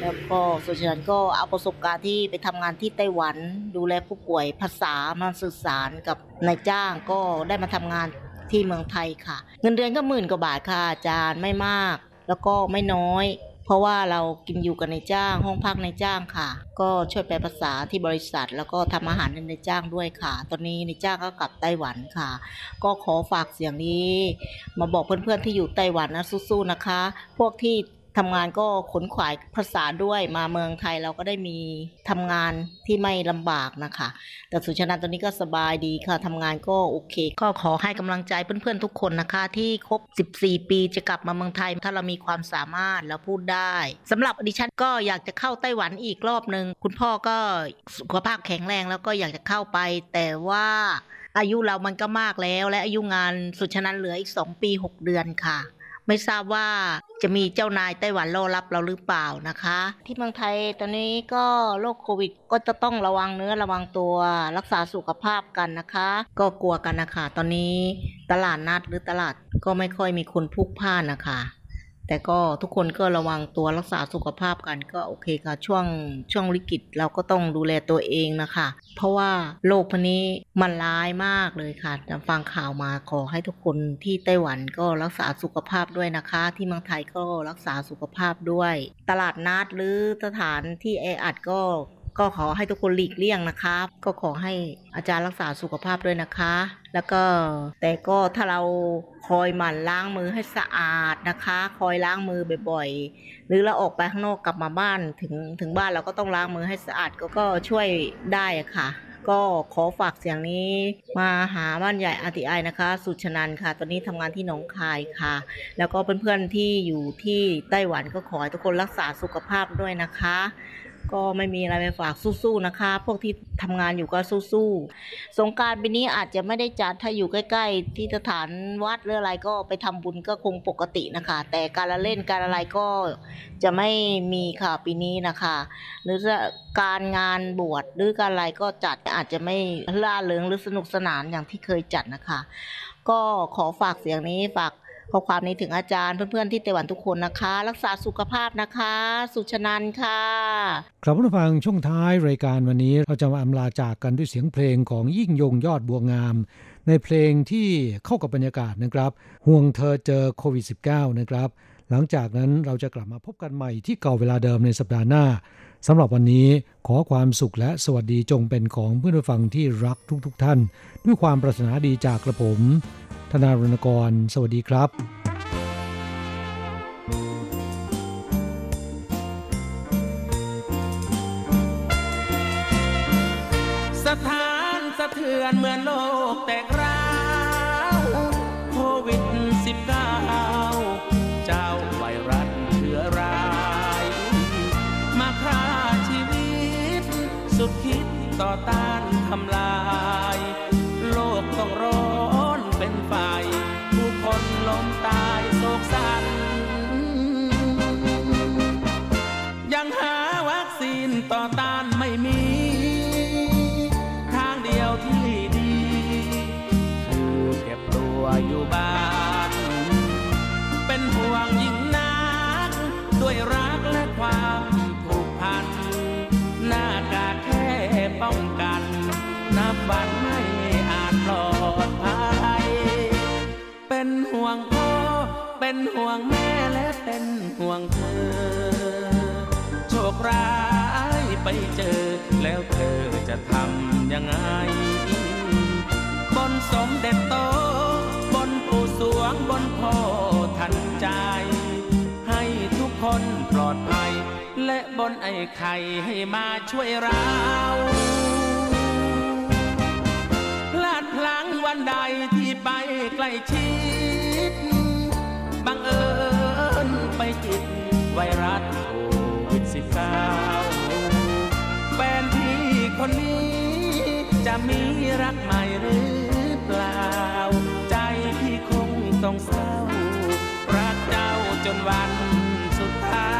แล้วก็สุชนันท์ก็เอาประสบการณ์ที่ไปทำงานที่ไต้หวันดูแลผู้ป่วยภาษามาสื่อสารกับนายจ้างก็ได้มาทำงานที่เมืองไทยค่ะเงินเดือนก็10,000 กว่าบาทค่ะอาจารย์ไม่มากแล้วก็ไม่น้อยเพราะว่าเรากินอยู่กับนายจ้างห้องพักนายจ้างค่ะก็ช่วยแปลภาษาที่บริษัทแล้วก็ทำอาหารให้นายจ้างด้วยค่ะตอนนี้นายจ้างก็กลับไต้หวันค่ะก็ขอฝากเสียงนี้มาบอกเพื่อนๆที่อยู่ไต้หวันนะสู้ๆนะคะพวกที่ทำงานก็ขนขวายภาษาด้วยมาเมืองไทยเราก็ได้มีทำงานที่ไม่ลำบากนะคะแต่สุชานันท์ตอนนี้ก็สบายดีค่ะทำงานก็โอเคก็ขอให้กำลังใจเพื่อนๆทุกคนนะคะที่ครบ14ปีจะกลับมาเมืองไทยถ้าเรามีความสามารถแล้วพูดได้สำหรับดิฉันก็อยากจะเข้าไต้หวันอีกรอบนึงคุณพ่อก็สุขภาพแข็งแรงแล้วก็อยากจะเข้าไปแต่ว่า อายุเรามันก็มากแล้วและอายุงานสุดฉะนั้นเหลืออีก2 ปี 6 เดือนค่ะไม่ทราบว่าจะมีเจ้านายไต้หวันรอรับเราหรือเปล่านะคะที่เมืองไทยตอนนี้ก็โรคโควิดก็จะต้องระวังเนื้อระวังตัวรักษาสุขภาพกันนะคะก็กลัวกันนะคะตอนนี้ตลาดนัดหรือตลาดก็ไม่ค่อยมีคนพลุกพล่านนะคะแต่ก็ทุกคนก็ระวังตัวรักษาสุขภาพกันก็โอเคค่ะช่วงวิกฤตเราก็ต้องดูแลตัวเองนะคะเพราะว่าโรคพวกนี้มันร้ายมากเลยค่ะฟังข่าวมาขอให้ทุกคนที่ไต้หวันก็รักษาสุขภาพด้วยนะคะที่เมืองไทยก็รักษาสุขภาพด้วยตลาดนัดหรือสถานที่แออัดก็ขอให้ทุกคนหลีกเลี่ยงนะคะก็ขอให้อาจารย์รักษาสุขภาพด้วยนะคะแล้วก็แต่ก็ถ้าเราคอยหมั่นล้างมือให้สะอาดนะคะคอยล้างมือบ่อยๆหรือเราออกไปข้างนอกกลับมาบ้านถึงบ้านเราก็ต้องล้างมือให้สะอาดก็ช่วยได้ค่ะก็ขอฝากเสียงนี้มาหาบ้านใหญ่ RTI นะคะสุชนันท์ค่ะตอนนี้ทำงานที่หนองคายค่ะแล้วก็เพื่อนๆที่อยู่ที่ไต้หวันก็ขอให้ทุกคนรักษาสุขภาพด้วยนะคะก็ไม่มีอะไรไปฝากสู้ๆนะคะพวกที่ทำงานอยู่ก็สู้ๆสงกรานต์ปีนี้อาจจะไม่ได้จัดถ้าอยู่ใกล้ๆที่สถานวัดหรืออะไรก็ไปทำบุญก็คงปกตินะคะแต่การละเล่นการอะไรก็จะไม่มีค่ะปีนี้นะคะหรือการงานบวชหรือการอะไรก็จัดอาจจะไม่ร่าเริงหรือสนุกสนานอย่างที่เคยจัดนะคะก็ขอฝากเสียงนี้ฝากข้อความนี้ถึงอาจารย์เพื่อนๆที่ไต้หวันทุกคนนะคะรักษาสุขภาพนะคะสุชนันท์ค่ะครับผู้ฟังช่วงท้ายรายการวันนี้เราจะมาอำลาจากกันด้วยเสียงเพลงของยิ่งยงยอดบัวงามในเพลงที่เข้ากับบรรยากาศนะครับห่วงเธอเจอโควิด -19 นะครับหลังจากนั้นเราจะกลับมาพบกันใหม่ที่เก่าเวลาเดิมในสัปดาห์หน้าสำหรับวันนี้ขอความสุขและสวัสดีจงเป็นของเพื่อนผู้ฟังที่รักทุกท่านด้วยความปรารถนาดีจากกระผมธนารณกรสวัสดีครับสถานสะเทือนเหมือนโลกแตกร้าวโควิด -19 เจ้าไวรัสเชื้อร้ายมาฆ่าชีวิตสุดคิดต่อต้านทำลายโลกต้องร้อนเป็นไฟผู้คนล้มตายโศกสันยังหาวัคซีนต่อต้านไม่มีทางเดียวที่ดีคือเก็บตัวอยู่บ้านเป็นห่วงยิ่งนักด้วยรักและความผูกพันหน้ากากแค่ป้องกันนับวันไม่อาจปลอดภัยเป็นห่วงพ่อเป็นห่วงแม่และเป็นห่วงเธอโชคร้ายไปเจอแล้วเธอจะทำยังไงบนสมเด็จโตบนปู่สวงบนพ่อทันใจให้ทุกคนปลอดภัยและบนไอ้ไข่ให้มาช่วยเราพลาดพลั้งวันใดที่ไปใกล้ชิดบังเอิญไปติดไวรัสโควิด -19 แฟนพี่คนนี้จะมีรักใหม่หรือเปล่าใจพี่คงต้องเศร้ารักเจ้าจนวันสุดท้าย